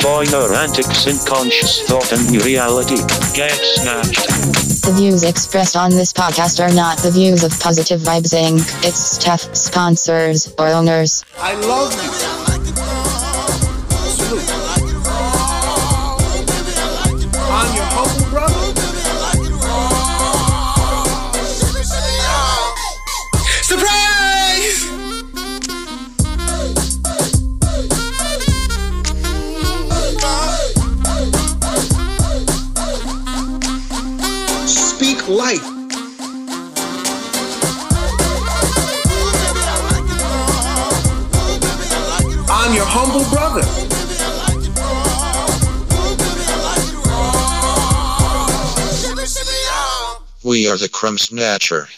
Join our antics in conscious thought and new reality. Get snatched. The views expressed on this podcast are not the views of Positive Vibes Inc., its staff, sponsors, or owners. I love you. I'm your humble brother. Surprise! Life. I'm your humble brother. We are the Crumb Snatcher.